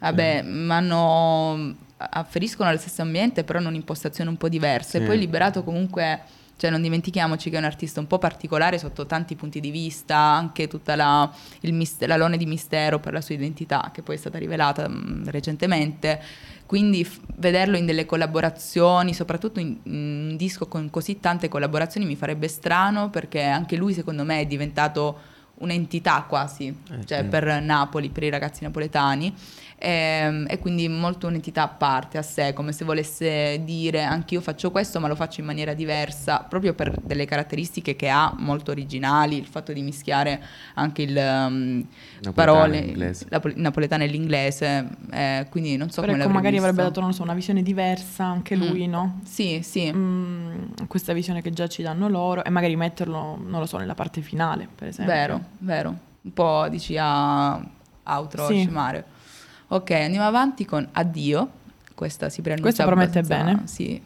vabbè, ma hanno, afferiscono allo stesso ambiente, però hanno un'impostazione un po' diversa. Sì. E poi Liberato comunque, cioè non dimentichiamoci che è un artista un po' particolare sotto tanti punti di vista, anche tutta la lone di mistero per la sua identità, che poi è stata rivelata recentemente. Quindi vederlo in delle collaborazioni, soprattutto in un disco con così tante collaborazioni, mi farebbe strano, perché anche lui secondo me è diventato un'entità quasi, cioè per Napoli, per i ragazzi napoletani, e quindi molto un'entità a parte, a sé, come se volesse dire anch'io faccio questo ma lo faccio in maniera diversa, proprio per delle caratteristiche che ha molto originali, il fatto di mischiare anche il napoletano e l'inglese, quindi non so, però come ecco, magari visto, avrebbe dato, non so, una visione diversa anche lui, no? Sì. Questa visione che già ci danno loro, e magari metterlo, non lo so, nella parte finale, per esempio. Vero, un po' dici a outro, sì. Scimare. Ok, andiamo avanti con Addio. Questa si preannuncia. Questa promette bene. Sì.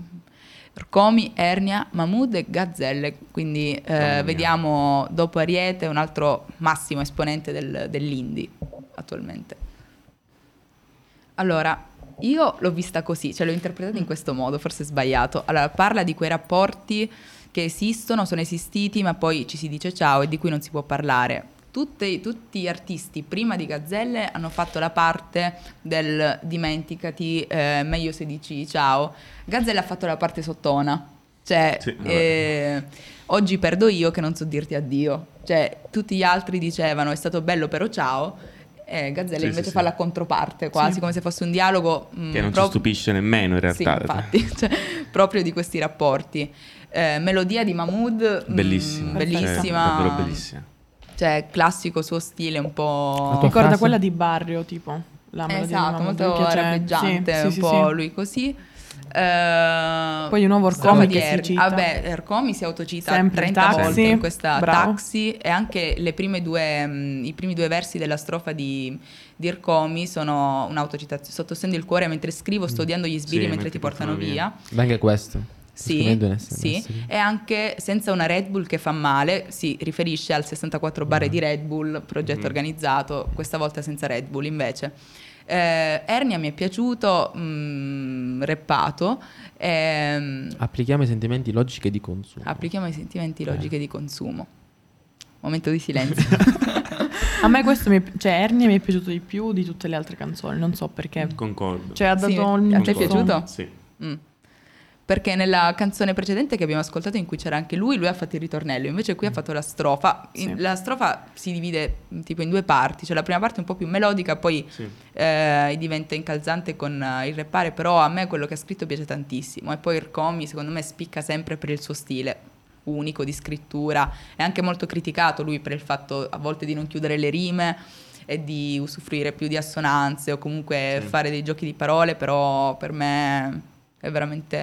Rkomi, Ernia, Mahmood e Gazzelle. Quindi vediamo dopo Ariete un altro massimo esponente dell'indie attualmente. Allora, io l'ho vista così, cioè l'ho interpretata in questo modo, forse sbagliato. Allora, parla di quei rapporti che esistono, sono esistiti, ma poi ci si dice ciao e di cui non si può parlare. Tutti gli artisti prima di Gazzelle hanno fatto la parte del dimenticati, meglio se dici ciao. Gazzelle ha fatto la parte sottona, cioè sì, oggi perdo io che non so dirti addio. Cioè tutti gli altri dicevano è stato bello però ciao, Gazzelle invece fa la controparte quasi, come se fosse un dialogo che non ci stupisce nemmeno in realtà. Sì, infatti, cioè, proprio di questi rapporti. Melodia di Mahmood, bellissima, cioè classico suo stile un po', ricorda quella di Barrio, tipo la melodia, esatto, di Mahmood, molto rapeggiante, un po' lui così. Poi di nuovo Rkomi che si cita. Vabbè, Rkomi si autocita sempre 30 taxi, volte in questa Taxi, e anche le prime due, i primi due versi della strofa di Rkomi sono un'autocitazione. Sottostendo il cuore mentre scrivo, sto odiando gli sbirri mentre ti portano via. Anche questo. Sì, e anche senza una Red Bull che fa male, si riferisce al 64 bar di Red Bull, progetto organizzato, questa volta senza Red Bull invece. Ernia mi è piaciuto, rappato. Applichiamo i sentimenti, logiche di consumo. Momento di silenzio. A me questo Ernia mi è piaciuto di più di tutte le altre canzoni, non so perché. Concordo. Cioè ha dato a te è piaciuto? Sì. Perché nella canzone precedente che abbiamo ascoltato, in cui c'era anche lui ha fatto il ritornello, invece qui ha fatto la strofa. La strofa si divide tipo in due parti, cioè la prima parte è un po' più melodica, poi diventa incalzante con il rappare, però a me quello che ha scritto piace tantissimo. E poi Rkomi secondo me spicca sempre per il suo stile unico di scrittura, è anche molto criticato lui per il fatto a volte di non chiudere le rime e di usufruire più di assonanze o comunque fare dei giochi di parole, però per me è veramente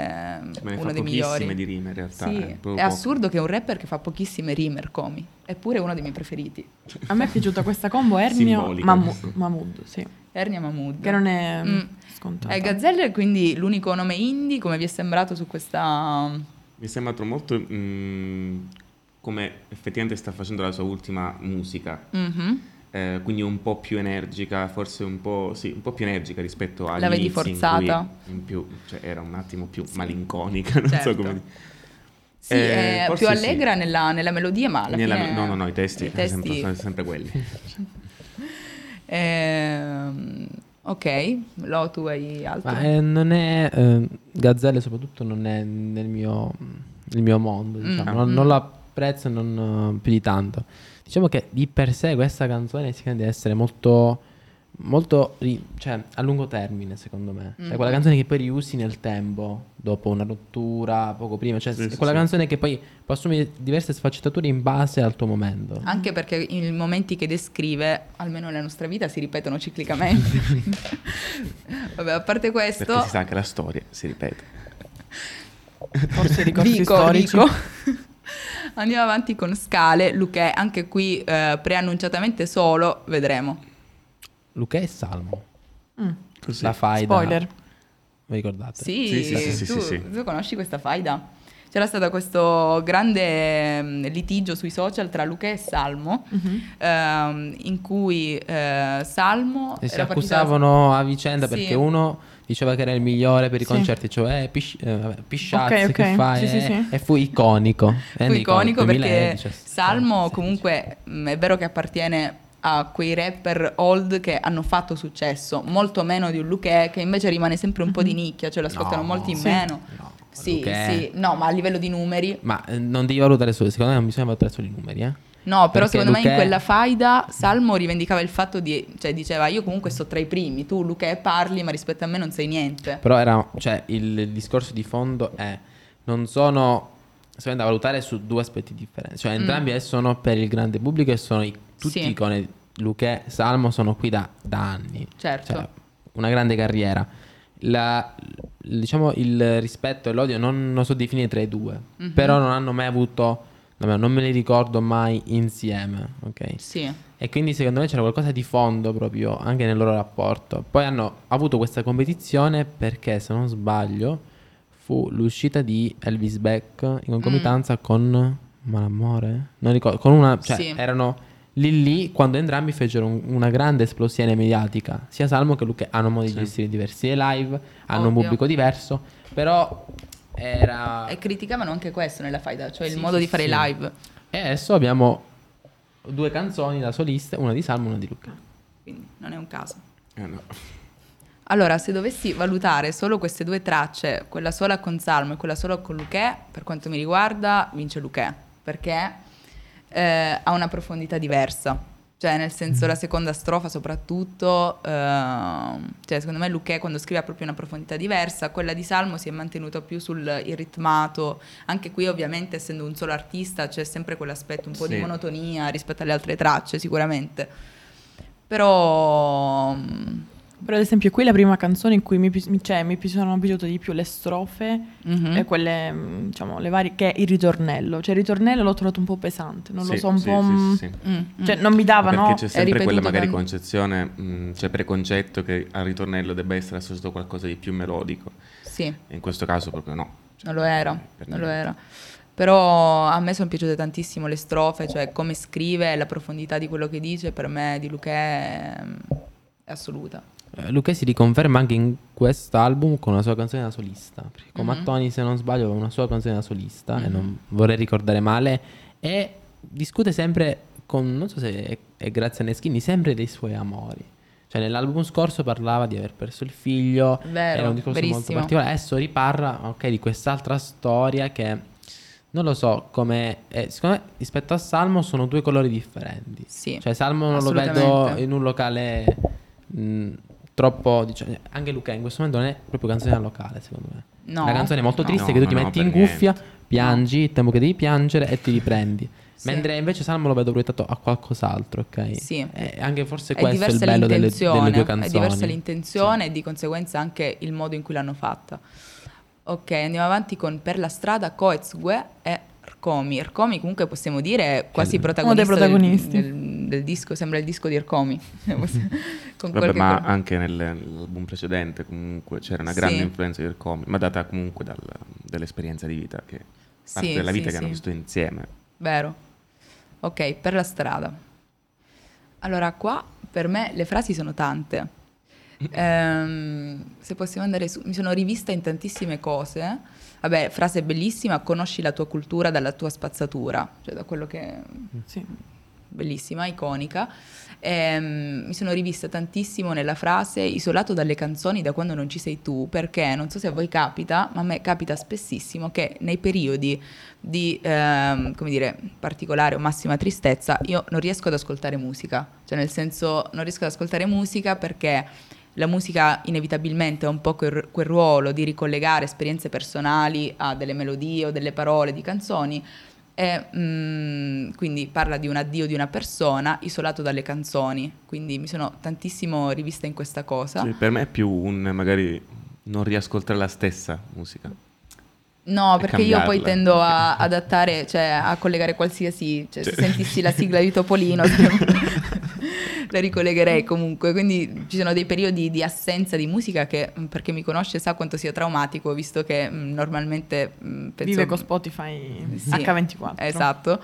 uno dei migliori. Pochissime di rime in realtà. Sì. È assurdo che un rapper che fa pochissime rime, Rkomi, eppure è uno dei miei preferiti. A me è piaciuta questa combo Ernia Mahmood, sì. Ernia Mahmood. Che non è scontata. È Gazzelle, quindi l'unico nome indie, come vi è sembrato su questa... Mi è sembrato molto come effettivamente sta facendo la sua ultima musica. Quindi un po' più energica, forse un po' più energica rispetto agli inizi, forzata in più, cioè era un attimo più malinconica, non so come dire. Sì, è più allegra nella melodia, ma alla fine... No, i testi sono sempre quelli. Ok, tu hai altro? Ma, non è Gazzelle soprattutto non è nel mio mondo, diciamo. Non la apprezzo non più di tanto. Diciamo che di per sé questa canzone si tende ad essere molto, molto cioè, a lungo termine, secondo me. Cioè, quella canzone che poi riusi nel tempo, dopo una rottura, poco prima. Cioè, è quella canzone che poi può assumere diverse sfaccettature in base al tuo momento. Anche perché i momenti che descrive, almeno nella nostra vita, si ripetono ciclicamente. Vabbè, a parte questo... Perché si sa che la storia si ripete. Forse ricorsi storici. Andiamo avanti con Scale, Lucchè, anche qui preannunciatamente solo, vedremo. Lucchè e Salmo. La faida. Spoiler. Vi ricordate? Sì, tu conosci questa faida? c'era stato questo grande litigio sui social tra Lucchè e Salmo, in cui Salmo si accusavano a vicenda, sì, perché uno diceva che era il migliore per i concerti, cioè pisciazzi, okay. che fai, sì. E fu iconico. Fu iconico perché Salmo comunque è vero che appartiene a quei rapper old che hanno fatto successo, molto meno di un Lucchè che invece rimane sempre un po' di nicchia, cioè lo ascoltano molti in meno. No. Sì, no, ma a livello di numeri. Ma non devi valutare solo, secondo me non bisogna valutare solo i numeri, eh? No, però perché secondo Lucchè... me in quella faida Salmo rivendicava il fatto di, cioè diceva io comunque sto tra i primi, tu Lucchè parli ma rispetto a me non sei niente. Però era, cioè il discorso di fondo è non sono, sono da valutare su due aspetti differenti, cioè entrambi sono per il grande pubblico e sono tutti icone. Lucchè, Salmo sono qui da anni, certo, cioè, una grande carriera. Diciamo il rispetto e l'odio non so definire tra i due, però non hanno mai avuto, non me li ricordo mai insieme, ok? Sì. E quindi secondo me c'era qualcosa di fondo proprio anche nel loro rapporto. Poi hanno avuto questa competizione perché, se non sbaglio, fu l'uscita di Elvis Beck in concomitanza con Malamore, non ricordo, con una, cioè erano lì quando entrambi fecero una grande esplosione mediatica. Sia Salmo che Lucchè hanno modi di gestire diversi e live, hanno un pubblico diverso, però era... E criticavano anche questo nella faida, cioè il modo di fare live. E adesso abbiamo due canzoni da solista, una di Salmo e una di Lucchè. Quindi non è un caso. No. Allora, se dovessi valutare solo queste due tracce, quella sola con Salmo e quella sola con Lucchè, per quanto mi riguarda vince Lucchè, perché... ha una profondità diversa, cioè nel senso la seconda strofa soprattutto, cioè secondo me Lucchè quando scrive ha proprio una profondità diversa. Quella di Salmo si è mantenuta più sul irritmato, anche qui ovviamente essendo un solo artista c'è sempre quell'aspetto un po' di monotonia rispetto alle altre tracce sicuramente, però ad esempio qui la prima canzone in cui mi sono piaciute di più le strofe e quelle, diciamo, le varie, che è il ritornello. Cioè il ritornello l'ho trovato un po' pesante, non cioè non mi dava, perché c'è sempre quella magari concezione, cioè preconcetto che al ritornello debba essere associato a qualcosa di più melodico. Sì. In questo caso proprio no. Cioè, non lo era. Però a me sono piaciute tantissimo le strofe, cioè come scrive, la profondità di quello che dice, per me di Lucchè è assoluta. Lucchè si riconferma anche in quest'album con una sua canzone da solista, perché con Mattoni, se non sbaglio, aveva una sua canzone da solista e non vorrei ricordare male, e discute sempre con, non so se è grazie a Night Skinny, sempre dei suoi amori. Cioè nell'album scorso parlava di aver perso il figlio, era un discorso molto particolare. Adesso riparla di quest'altra storia che non lo so come, secondo me rispetto a Salmo sono due colori differenti. Sì, cioè Salmo non lo vedo in un locale troppo, diciamo, anche Lucchè in questo momento non è proprio canzone locale, secondo me. No. La canzone è molto triste, che tu ti metti in cuffia, piangi, temo che devi piangere e ti riprendi. Mentre invece Salmo lo vedo proiettato a qualcos'altro, ok? Sì. E anche forse questo è il bello delle due canzoni. È diversa l'intenzione e di conseguenza anche il modo in cui l'hanno fatta. Ok, andiamo avanti con Per la strada, Coez, Guè e Rkomi. Rkomi comunque possiamo dire quasi protagonisti del disco, sembra il disco di Rkomi. Vabbè, ma anche nell'album precedente comunque c'era una grande influenza di Rkomi, ma data comunque dall'esperienza di vita, che parte della vita che hanno visto insieme. Vero. Ok, Per la strada. Allora qua per me le frasi sono tante. Se possiamo andare su, mi sono rivista in tantissime cose. Vabbè, frase bellissima, conosci la tua cultura dalla tua spazzatura, cioè da quello che... Bellissima, iconica. Mi sono rivista tantissimo nella frase isolato dalle canzoni da quando non ci sei tu, perché non so se a voi capita, ma a me capita spessissimo che nei periodi di come dire, particolare o massima tristezza io non riesco ad ascoltare musica, cioè nel senso non riesco ad ascoltare musica perché la musica inevitabilmente ha un po' quel ruolo di ricollegare esperienze personali a delle melodie o delle parole di canzoni. Quindi parla di un addio di una persona isolato dalle canzoni, quindi mi sono tantissimo rivista in questa cosa. Cioè, per me è più un magari non riascoltare la stessa musica, no, perché cambiarla. Io poi tendo a adattare, cioè a collegare qualsiasi, cioè, se sentissi la sigla di Topolino la ricollegherei comunque. Quindi ci sono dei periodi di assenza di musica che, per chi mi conosce, sa quanto sia traumatico, visto che normalmente penso, vive con Spotify, sì, H24. Esatto.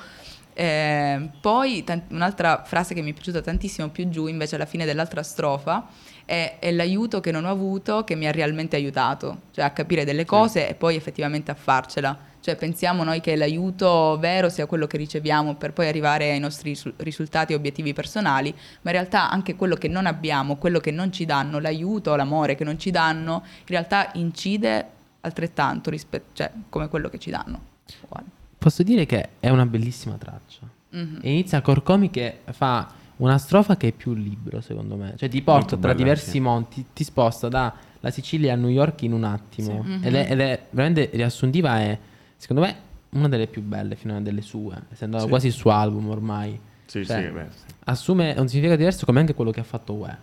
Poi un'altra frase che mi è piaciuta tantissimo più giù, invece alla fine dell'altra strofa, è l'aiuto che non ho avuto che mi ha realmente aiutato, cioè a capire delle cose, sì, e poi effettivamente a farcela. Cioè pensiamo noi che l'aiuto vero sia quello che riceviamo per poi arrivare ai nostri risultati e obiettivi personali, ma in realtà anche quello che non abbiamo, quello che non ci danno, l'aiuto, l'amore che non ci danno, in realtà incide altrettanto cioè come quello che ci danno. Buono. Posso dire che è una bellissima traccia. Mm-hmm. E inizia con Rkomi che fa una strofa che è più libero, secondo me. Cioè ti porta molto tra bella, diversi, sì, monti, ti sposta dalla Sicilia a New York in un attimo. Sì. Mm-hmm. Ed è veramente riassuntiva e, secondo me, una delle più belle, fino a una delle sue, essendo, sì, quasi il suo album ormai. Sì, cioè, sì, beh, sì. Assume un significato diverso, come anche quello che ha fatto Guè.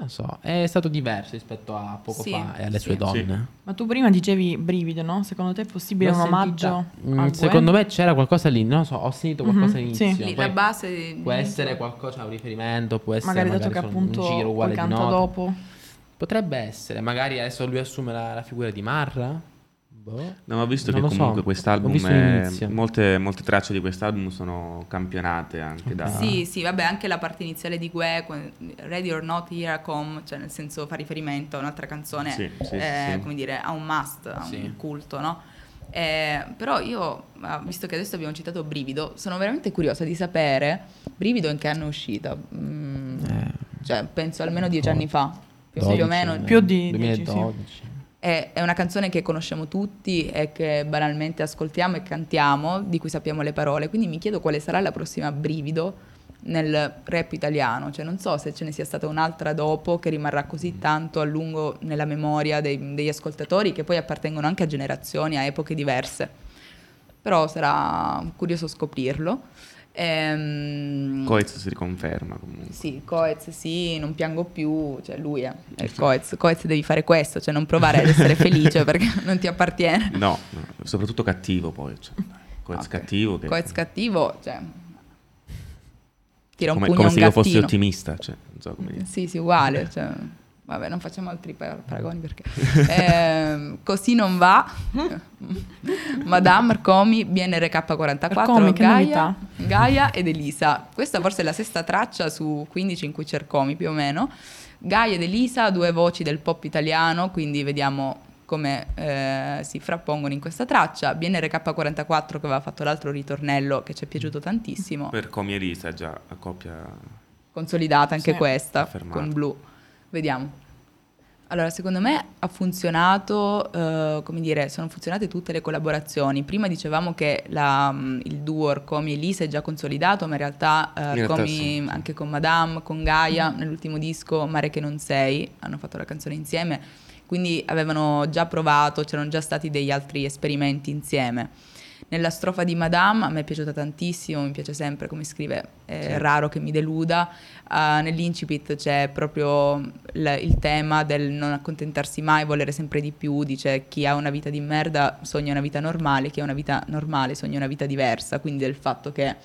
Non so, è stato diverso rispetto a poco, sì, fa e alle, sì, sue donne. Sì. Ma tu prima dicevi brivido, no? Secondo te è possibile un omaggio? Secondo me c'era qualcosa lì, non so, ho sentito qualcosa all'inizio. Sì. La base può essere qualcosa, un riferimento, può essere magari che appunto un giro uguale di note. Dopo. Potrebbe essere, magari adesso lui assume la figura di Marra. Boh. No, ma ho visto non che comunque so, quest'album è, molte tracce di quest'album sono campionate anche da... Sì, sì, vabbè, anche la parte iniziale di Guè, Ready or Not, Here I Come, cioè nel senso fa riferimento a un'altra canzone, sì, sì, sì, come dire, a un must, a, sì, un culto, no? Però io, visto che adesso abbiamo citato Brivido, sono veramente curiosa di sapere Brivido in che anno è uscita. Cioè penso almeno 10 anni fa, più o meno, più di 2012. Sì. È una canzone che conosciamo tutti e che banalmente ascoltiamo e cantiamo, di cui sappiamo le parole, quindi mi chiedo quale sarà la prossima Brivido nel rap italiano, cioè non so se ce ne sia stata un'altra dopo che rimarrà così tanto a lungo nella memoria degli ascoltatori, che poi appartengono anche a generazioni, a epoche diverse, però sarà curioso scoprirlo. Coez si riconferma comunque. Sì, Coez, sì, non piango più, cioè lui è Coez. Coez devi fare questo, cioè non provare ad essere felice perché non ti appartiene. No, soprattutto cattivo poi. Cioè, Coez, okay, cattivo. Che... Coez cattivo, cioè tira un pugno a un gattino. Come se io fossi ottimista, cioè, non so come dire. Sì, sì, uguale. Cioè, vabbè, non facciamo altri paragoni perché così non va. Madame, Rkomi, BNRK44, Gaia ed Elisa. Questa forse è la sesta traccia su 15 in cui c'è Rkomi, più o meno. Gaia ed Elisa, due voci del pop italiano, quindi vediamo come si frappongono in questa traccia. BNRK44 che aveva fatto l'altro ritornello che ci è piaciuto tantissimo. Per Rkomi e Elisa già la coppia consolidata anche, sì, questa, affermata, con Blu. Vediamo. Allora, secondo me ha funzionato, come dire, sono funzionate tutte le collaborazioni. Prima dicevamo che il duo Rkomi e Elisa è già consolidato, ma in realtà Rkomi, sì, anche con Madame, con Gaia, nell'ultimo disco Mare che non sei, hanno fatto la canzone insieme, quindi avevano già provato, c'erano già stati degli altri esperimenti insieme. Nella strofa di Madame a me è piaciuta tantissimo, mi piace sempre come scrive, è, sì, raro che mi deluda. Nell'incipit c'è proprio il tema del non accontentarsi mai, volere sempre di più. Dice: chi ha una vita di merda sogna una vita normale, chi ha una vita normale sogna una vita diversa. Quindi del fatto che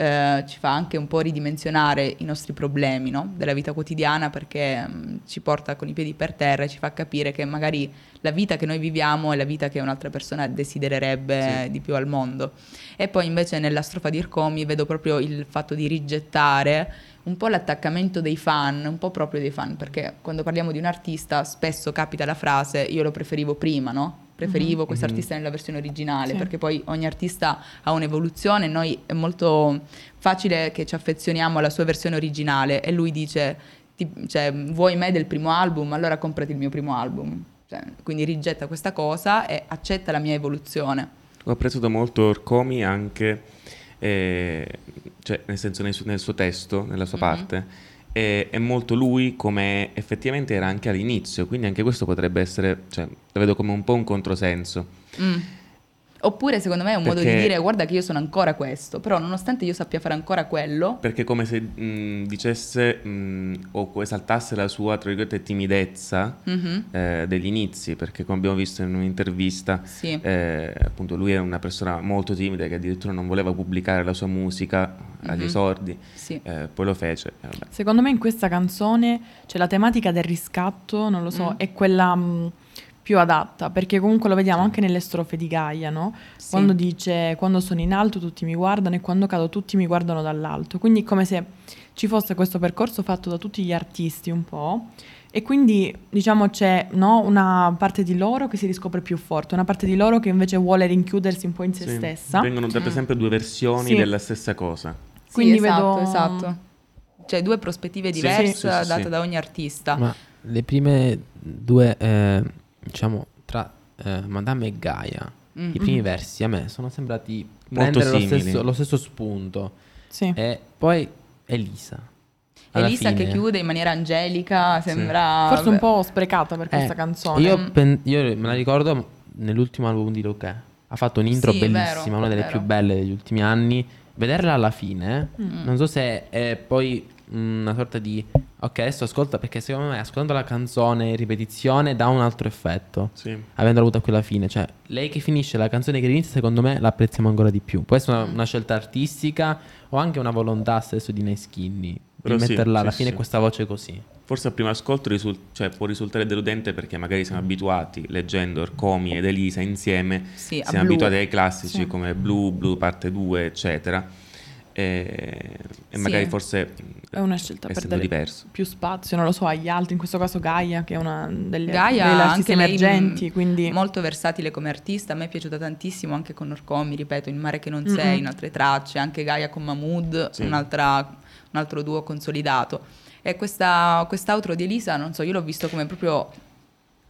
ci fa anche un po' ridimensionare i nostri problemi, no? Della vita quotidiana, perché ci porta con i piedi per terra e ci fa capire che magari la vita che noi viviamo è la vita che un'altra persona desidererebbe, sì, di più al mondo. E poi invece nella strofa di Rkomi vedo proprio il fatto di rigettare un po' l'attaccamento dei fan, un po' proprio dei fan, perché quando parliamo di un artista spesso capita la frase io lo preferivo prima, no? Preferivo questo artista nella versione originale, sì, perché poi ogni artista ha un'evoluzione, noi è molto facile che ci affezioniamo alla sua versione originale e lui dice cioè, vuoi me del primo album, allora comprati il mio primo album, cioè, quindi rigetta questa cosa e accetta la mia evoluzione. Ho apprezzato molto Rkomi anche cioè, nel senso nel suo testo, nella sua parte è molto lui come effettivamente era anche all'inizio, quindi anche questo potrebbe essere, cioè, lo vedo come un po' un controsenso. Oppure secondo me è un modo di dire guarda che io sono ancora questo, però nonostante io sappia fare ancora quello. Perché come se dicesse o esaltasse la sua tra virgolette timidezza degli inizi, perché come abbiamo visto in un'intervista appunto lui è una persona molto timida che addirittura non voleva pubblicare la sua musica agli esordi, poi lo fece. Secondo me in questa canzone c'è la tematica del riscatto, non lo so, è quella... più adatta, perché comunque lo vediamo anche nelle strofe di Gaia, no? Quando dice quando sono in alto tutti mi guardano e quando cado tutti mi guardano dall'alto, quindi come se ci fosse questo percorso fatto da tutti gli artisti un po', e quindi diciamo c'è una parte di loro che si riscopre più forte, una parte di loro che invece vuole rinchiudersi un po' in se stessa. Vengono date sempre due versioni della stessa cosa, quindi esatto, cioè due prospettive diverse date da ogni artista. Ma le prime due diciamo tra Madame e Gaia i primi versi a me sono sembrati molto prendere lo stesso spunto. E poi Elisa fine, che chiude in maniera angelica, sembra forse un po' sprecata per questa canzone. Io me la ricordo nell'ultimo album di Lucchè, ha fatto un'intro bellissima, una delle più belle degli ultimi anni. Vederla alla fine non so se è poi una sorta di ok adesso ascolta, perché secondo me ascoltando la canzone in ripetizione dà un altro effetto avendo avuto a quella fine, cioè lei che finisce la canzone che inizia, secondo me la apprezziamo ancora di più. Può essere una scelta artistica o anche una volontà stesso di Night Skinny di metterla alla fine questa voce così. Forse al primo ascolto cioè, può risultare deludente, perché magari siamo abituati, leggendo Rkomi ed Elisa insieme, siamo abituati ai classici come Blue parte 2 eccetera, e magari forse è una scelta per dare più spazio, non lo so, agli altri, in questo caso Gaia, che è una delle artiste emergenti, quindi molto versatile come artista. A me è piaciuta tantissimo anche con Rkomi, ripeto, in Mare che non sei, in altre tracce, anche Gaia con Mahmood, un altro duo consolidato. E quest'altro di Elisa, non so, io l'ho visto come proprio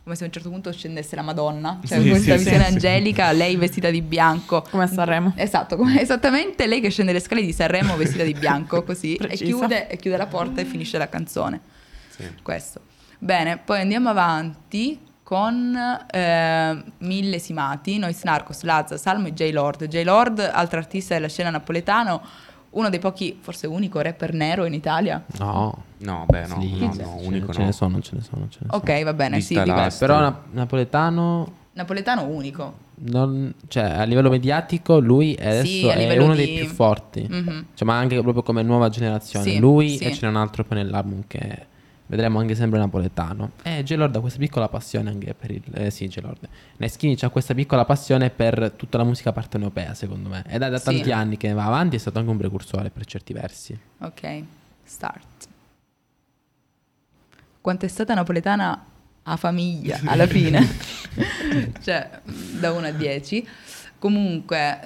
come se a un certo punto scendesse la Madonna, cioè questa visione angelica, lei vestita di bianco come a Sanremo, esatto, esattamente lei che scende le scale di Sanremo vestita di bianco così e chiude la porta e finisce la canzone. Questo bene, poi andiamo avanti con millesimati, Noyz Narcos, Lazza, Salmo e J-Lord. J-Lord, altro artista della scena napoletano, uno dei pochi, forse unico rapper nero in Italia. Unico ce ne sono. Ok, va bene, però napoletano unico. Non, cioè a livello mediatico lui adesso è uno dei più forti. Cioè, ma anche proprio come nuova generazione. Lui e c'è un altro poi nell'album che vedremo anche sempre napoletano. E J-Lord ha questa piccola passione anche per il J-Lord. Night Skinny c'ha questa piccola passione per tutta la musica partenopea, secondo me. Ed è da tanti anni che va avanti, è stato anche un precursore per certi versi. Ok, start. Quanto è stata napoletana a famiglia alla fine? Cioè, da 1 a 10. Comunque,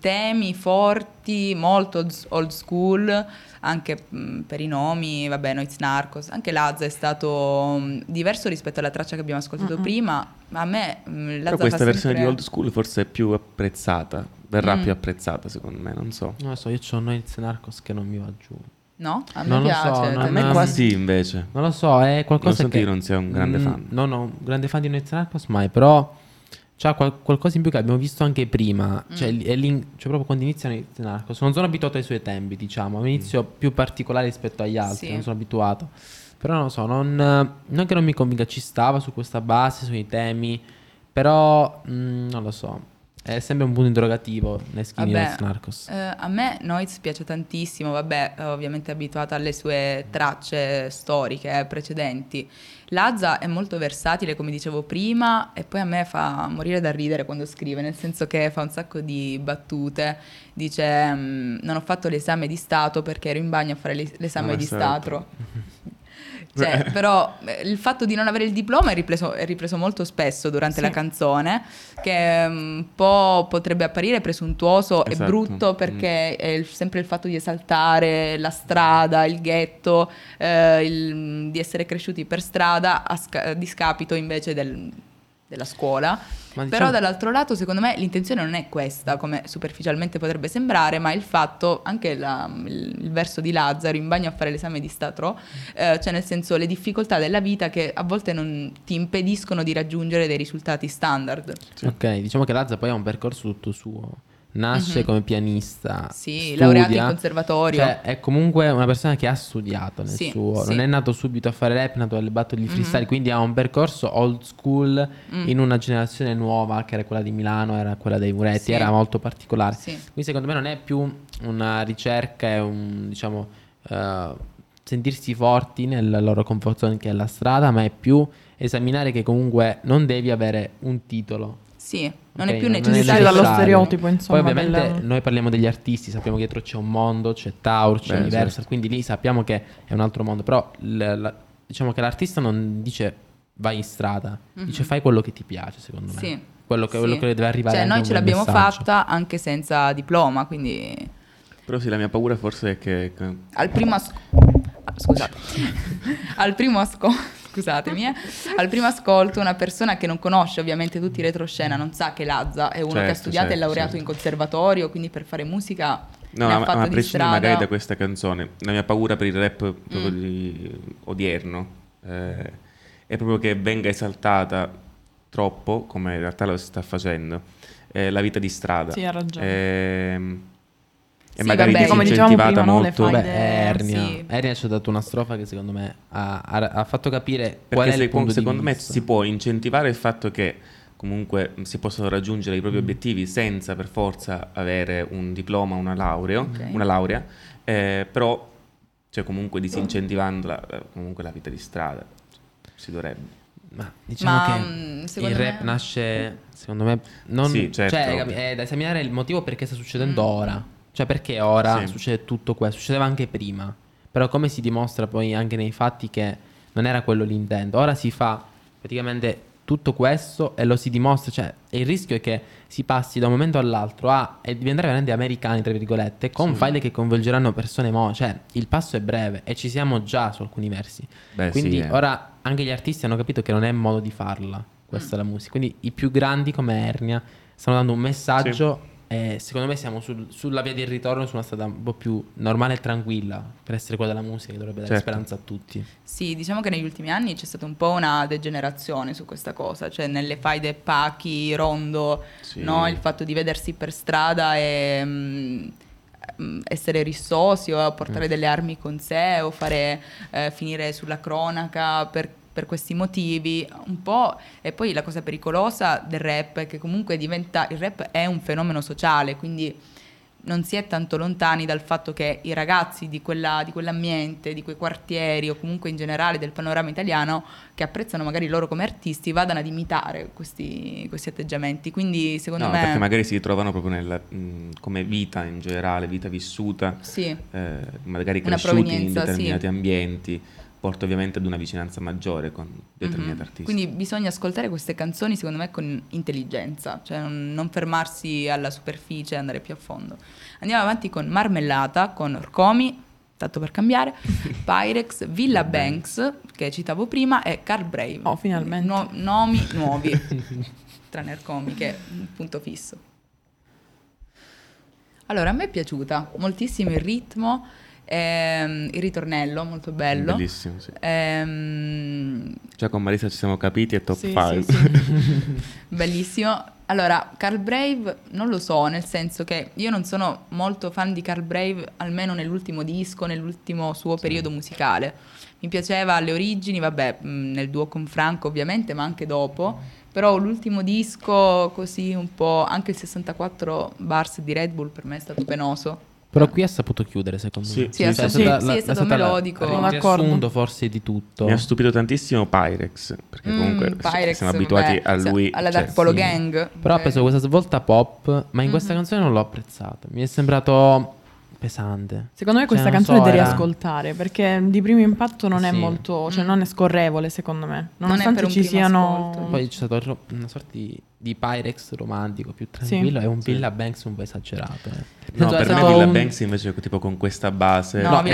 temi forti, molto old school, anche per i nomi, vabbè, Noyz Narcos, anche Lazza è stato diverso rispetto alla traccia che abbiamo ascoltato prima, ma a me Lazza però questa versione di old school forse è più apprezzata, verrà più apprezzata secondo me, non so. Non lo so, io c'ho Noyz Narcos che non mi va giù. No? A me non piace. Lo so, a me quasi invece. Non lo so, è qualcosa che... Io non sei un grande fan. No, grande fan di Noyz Narcos mai, però... C'ha qualcosa in più che abbiamo visto anche prima, cioè proprio quando iniziano i Narcos. Non sono abituato ai suoi tempi, diciamo, un inizio più particolare rispetto agli altri, non sono abituato. Però non lo so, non che non mi convinca, ci stava su questa base, sui temi, però non lo so. È sempre un punto interrogativo Night Skinny e Narcos. A me Noyz piace tantissimo, vabbè, ovviamente abituata alle sue tracce storiche precedenti. Lazza è molto versatile, come dicevo prima, e poi a me fa morire da ridere quando scrive, nel senso che fa un sacco di battute. Dice non ho fatto l'esame di stato perché ero in bagno a fare l'esame di stato. Cioè, però il fatto di non avere il diploma è ripreso molto spesso durante la canzone, che un po' potrebbe apparire presuntuoso e brutto, perché è sempre il fatto di esaltare la strada, il ghetto, di essere cresciuti per strada a discapito invece del della scuola, diciamo... Però dall'altro lato secondo me l'intenzione non è questa, come superficialmente potrebbe sembrare, ma il fatto, anche il verso di Lazzaro in bagno a fare l'esame di Statro, cioè nel senso le difficoltà della vita che a volte non ti impediscono di raggiungere dei risultati standard. Sì. Ok, diciamo che Lazzaro poi ha un percorso tutto suo. Nasce come pianista, sì, laureato in conservatorio, cioè è comunque una persona che ha studiato nel suo. Non è nato subito a fare rap, è nato alle battle di freestyle, quindi ha un percorso old school in una generazione nuova che era quella di Milano, era quella dei Muretti, era molto particolare. Quindi secondo me non è più una ricerca, è un, diciamo, sentirsi forti nella loro comfort zone, che è la strada, ma è più esaminare che comunque non devi avere un titolo. Sì, non è più necessario dallo stereotipo, insomma. Poi ovviamente noi parliamo degli artisti, sappiamo che dietro c'è un mondo, c'è Taur, c'è Universal, quindi lì sappiamo che è un altro mondo. Però diciamo che l'artista non dice vai in strada, dice fai quello che ti piace, secondo me. Quello che deve arrivare. Cioè noi ce l'abbiamo fatta anche senza diploma, quindi... Però sì, la mia paura forse è che... Al primo ascolto una persona che non conosce ovviamente tutti i retroscena non sa che Lazza è uno che ha studiato e laureato in conservatorio, quindi per fare musica a prescindere magari da questa canzone, la mia paura per il rap proprio odierno è proprio che venga esaltata troppo, come in realtà lo si sta facendo, la vita di strada. Sì, ha ragione. E magari disincentivata molto. Ernia. Ernia ci ha dato una strofa che secondo me ha fatto capire qual è il punto di vista. Secondo me si può incentivare il fatto che comunque si possono raggiungere i propri obiettivi senza per forza avere un diploma, una laurea, però cioè comunque disincentivando comunque la vita di strada si dovrebbe. Ma che il rap nasce secondo me non è da esaminare il motivo perché sta succedendo ora. Cioè perché ora succede tutto questo, succedeva anche prima, però come si dimostra poi anche nei fatti che non era quello l'intento. Ora si fa praticamente tutto questo e lo si dimostra, cioè il rischio è che si passi da un momento all'altro e diventare veramente americani, tra virgolette, con file che coinvolgeranno persone cioè il passo è breve e ci siamo già su alcuni versi. Quindi ora anche gli artisti hanno capito che non è modo di farla, questa è la musica, quindi i più grandi come Ernia stanno dando un messaggio. Secondo me siamo sulla via del ritorno, su una strada un po' più normale e tranquilla, per essere quella della musica che dovrebbe dare speranza a tutti. Sì, diciamo che negli ultimi anni c'è stata un po' una degenerazione su questa cosa, cioè nelle faide Paky, Rondo, il fatto di vedersi per strada e essere rissosi o portare delle armi con sé o finire sulla cronaca per questi motivi un po'. E poi la cosa pericolosa del rap è che comunque il rap è un fenomeno sociale, quindi non si è tanto lontani dal fatto che i ragazzi di quell'ambiente, di quei quartieri o comunque in generale del panorama italiano, che apprezzano magari loro come artisti, vadano ad imitare questi atteggiamenti. Quindi secondo me... No, perché magari si ritrovano proprio come vita in generale, vita vissuta, magari cresciuti in determinati ambienti, porta ovviamente ad una vicinanza maggiore con determinati artisti. Quindi bisogna ascoltare queste canzoni secondo me con intelligenza, cioè non fermarsi alla superficie e andare più a fondo. Andiamo avanti con Marmellata, con Rkomi, tanto per cambiare, Pyrex, Villabanks, che citavo prima, e Carl Brave. Oh, finalmente. Nomi nuovi, tranne Rkomi che è un punto fisso. Allora, a me è piaciuta moltissimo il ritmo, il ritornello molto bello, bellissimo. Cioè con Marisa ci siamo capiti, è top 5. Sì. Bellissimo. Allora Carl Brave non lo so, nel senso che io non sono molto fan di Carl Brave, almeno nell'ultimo disco, nell'ultimo suo periodo musicale. Mi piaceva alle origini, nel duo con Franco ovviamente, ma anche dopo. Però l'ultimo disco così un po', anche il 64 bars di Red Bull per me è stato penoso. Però qui ha saputo chiudere, secondo me. È stato melodico. Un assunto forse di tutto. Mi ha stupito tantissimo Pyrex, perché comunque Pyrex, siamo abituati a lui. Alla Dark Polo Gang. Però ha preso questa svolta pop, ma in questa canzone non l'ho apprezzata. Mi è sembrato pesante. Secondo me questa canzone devi riascoltare, perché di primo impatto non è molto... Cioè non è scorrevole, secondo me. Nonostante ci siano... Ascolto. Poi c'è stata una sorta di Pyrex romantico, più tranquillo, è un Villabanks un po' esagerato. No, per me Villabanks invece tipo con questa base. No,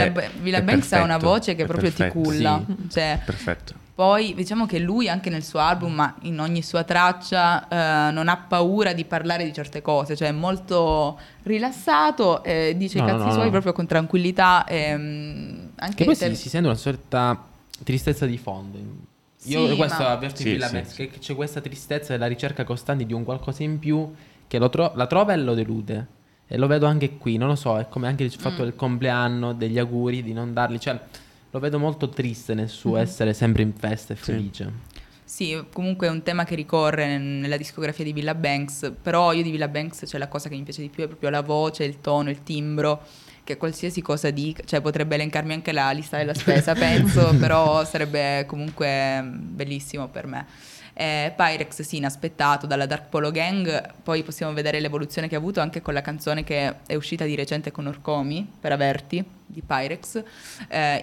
Villabanks ha una voce che proprio ti culla. Sì. Cioè, perfetto. Poi diciamo che lui anche nel suo album, ma in ogni sua traccia, non ha paura di parlare di certe cose, cioè è molto rilassato, dice i cazzi suoi proprio con tranquillità. Anche che poi si sente una sorta tristezza di fondo. Io questo avverto in Villabanks, che c'è questa tristezza e la ricerca costante di un qualcosa in più che la trova e lo delude. E lo vedo anche qui, non lo so, è come anche il fatto del compleanno, degli auguri, di non darli, cioè... Lo vedo molto triste nel suo essere sempre in festa e felice. Sì, comunque è un tema che ricorre nella discografia di Villabanks. Però io di Villabanks, cioè, la cosa che mi piace di più è proprio la voce, il tono, il timbro, che qualsiasi cosa dica, cioè potrebbe elencarmi anche la lista della spesa, penso, però sarebbe comunque bellissimo per me. Pyrex, sì, inaspettato dalla Dark Polo Gang. Poi possiamo vedere l'evoluzione che ha avuto anche con la canzone che è uscita di recente con Rkomi, per averti, di Pyrex,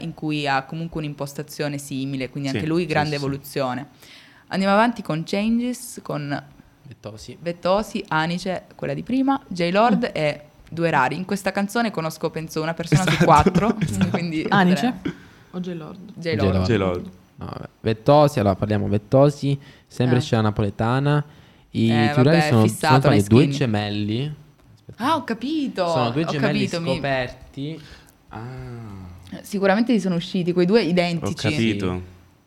in cui ha comunque un'impostazione simile, quindi anche lui grande evoluzione. Andiamo avanti con Changes, con Vettosi, Anice, quella di prima, J-Lord e due rari. In questa canzone conosco, penso, una persona su quattro, quindi Anice o J-Lord. No, Vettosi, allora parliamo Vettosi, sempre scena napoletana. I Turelli sono due gemelli. Aspetta. Ah, ho capito. Sono due gemelli scoperti. Ah. Sicuramente li sono usciti quei due identici. Ho capito.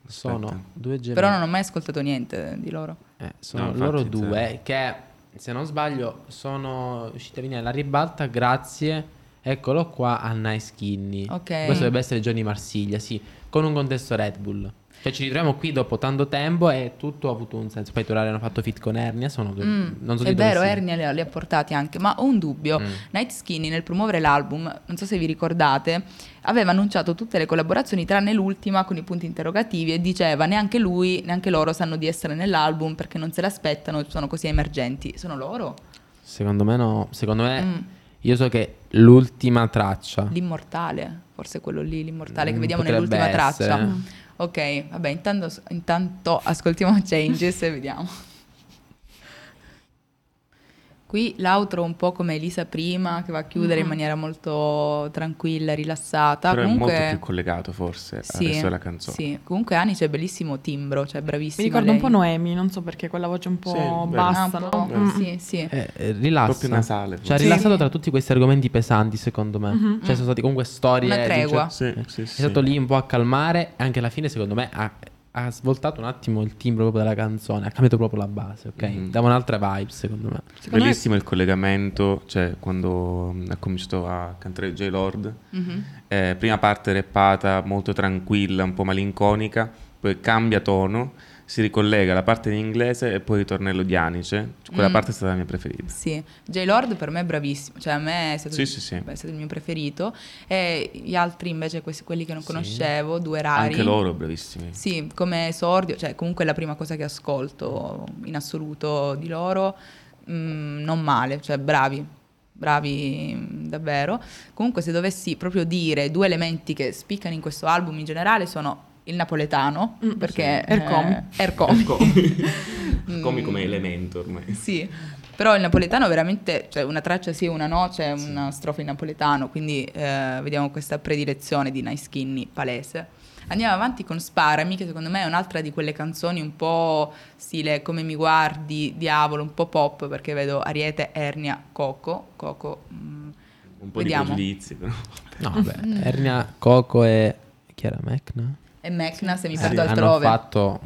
Sono due gemelli. Però non ho mai ascoltato niente di loro. Sono loro due che, se non sbaglio, sono usciti a venire alla ribalta grazie, eccolo qua, a Night Skinny. Okay. Questo dovrebbe essere Johnny Marsiglia, sì, con un contesto Red Bull. Cioè ci ritroviamo qui dopo tanto tempo e tutto ha avuto un senso. Poi i Turelli hanno fatto feat con Ernia, non so di dove. È vero, Ernia li ha portati anche, ma ho un dubbio. Night Skinny nel promuovere l'album, non so se vi ricordate, aveva annunciato tutte le collaborazioni tranne l'ultima con i punti interrogativi e diceva neanche lui, neanche loro sanno di essere nell'album perché non se l'aspettano, sono così emergenti. Sono loro? Secondo me no, secondo me... Io so che l'ultima traccia, l'immortale, forse quello lì, l'immortale che vediamo nell'ultima traccia. Ok, vabbè, intanto ascoltiamo Changes e vediamo. Qui l'outro un po' come Elisa prima, che va a chiudere in maniera molto tranquilla, rilassata. Però comunque è molto più collegato forse al resto della canzone. Sì, comunque Anice è bellissimo timbro, cioè bravissimo. Mi ricorda un po' Noemi, non so perché, quella voce un po' bassa, no? Sì. Rilassa. Un po' più nasale. Forse. Cioè ha rilassato tra tutti questi argomenti pesanti, secondo me. Cioè sono stati comunque storie. Una tregua. È stato lì un po' a calmare e anche alla fine secondo me ha svoltato un attimo il timbro proprio della canzone, ha cambiato proprio la base, ok? Dava un'altra vibe, secondo me. Bellissimo il collegamento, cioè quando ha cominciato a cantare J-Lord, prima parte rappata molto tranquilla, un po' malinconica, poi cambia tono, si ricollega la parte in inglese e poi il ritornello di Anice. Quella parte è stata la mia preferita. Sì, J-Lord per me è bravissimo, cioè a me è stato, è stato il mio preferito. E gli altri invece, quelli che non conoscevo, due rari. Anche loro bravissimi. Sì, come esordio, cioè comunque è la prima cosa che ascolto in assoluto di loro, non male, cioè bravi davvero. Comunque se dovessi proprio dire due elementi che spiccano in questo album in generale sono il napoletano, perché Rkomi come elemento ormai. Sì, però il napoletano veramente, cioè una traccia sì, una no, c'è una strofa in napoletano, quindi vediamo questa predilezione di Night Skinny palese. Andiamo avanti con Sparami, che secondo me è un'altra di quelle canzoni un po' stile Come mi guardi, Diavolo, un po' pop, perché vedo Ariete, Ernia, Coco. Un po' vediamo. Di pregiudizi, però. No, vabbè, Ernia, Coco e chi era, Mecna? E Mecna, se mi perdo altrove. Hanno fatto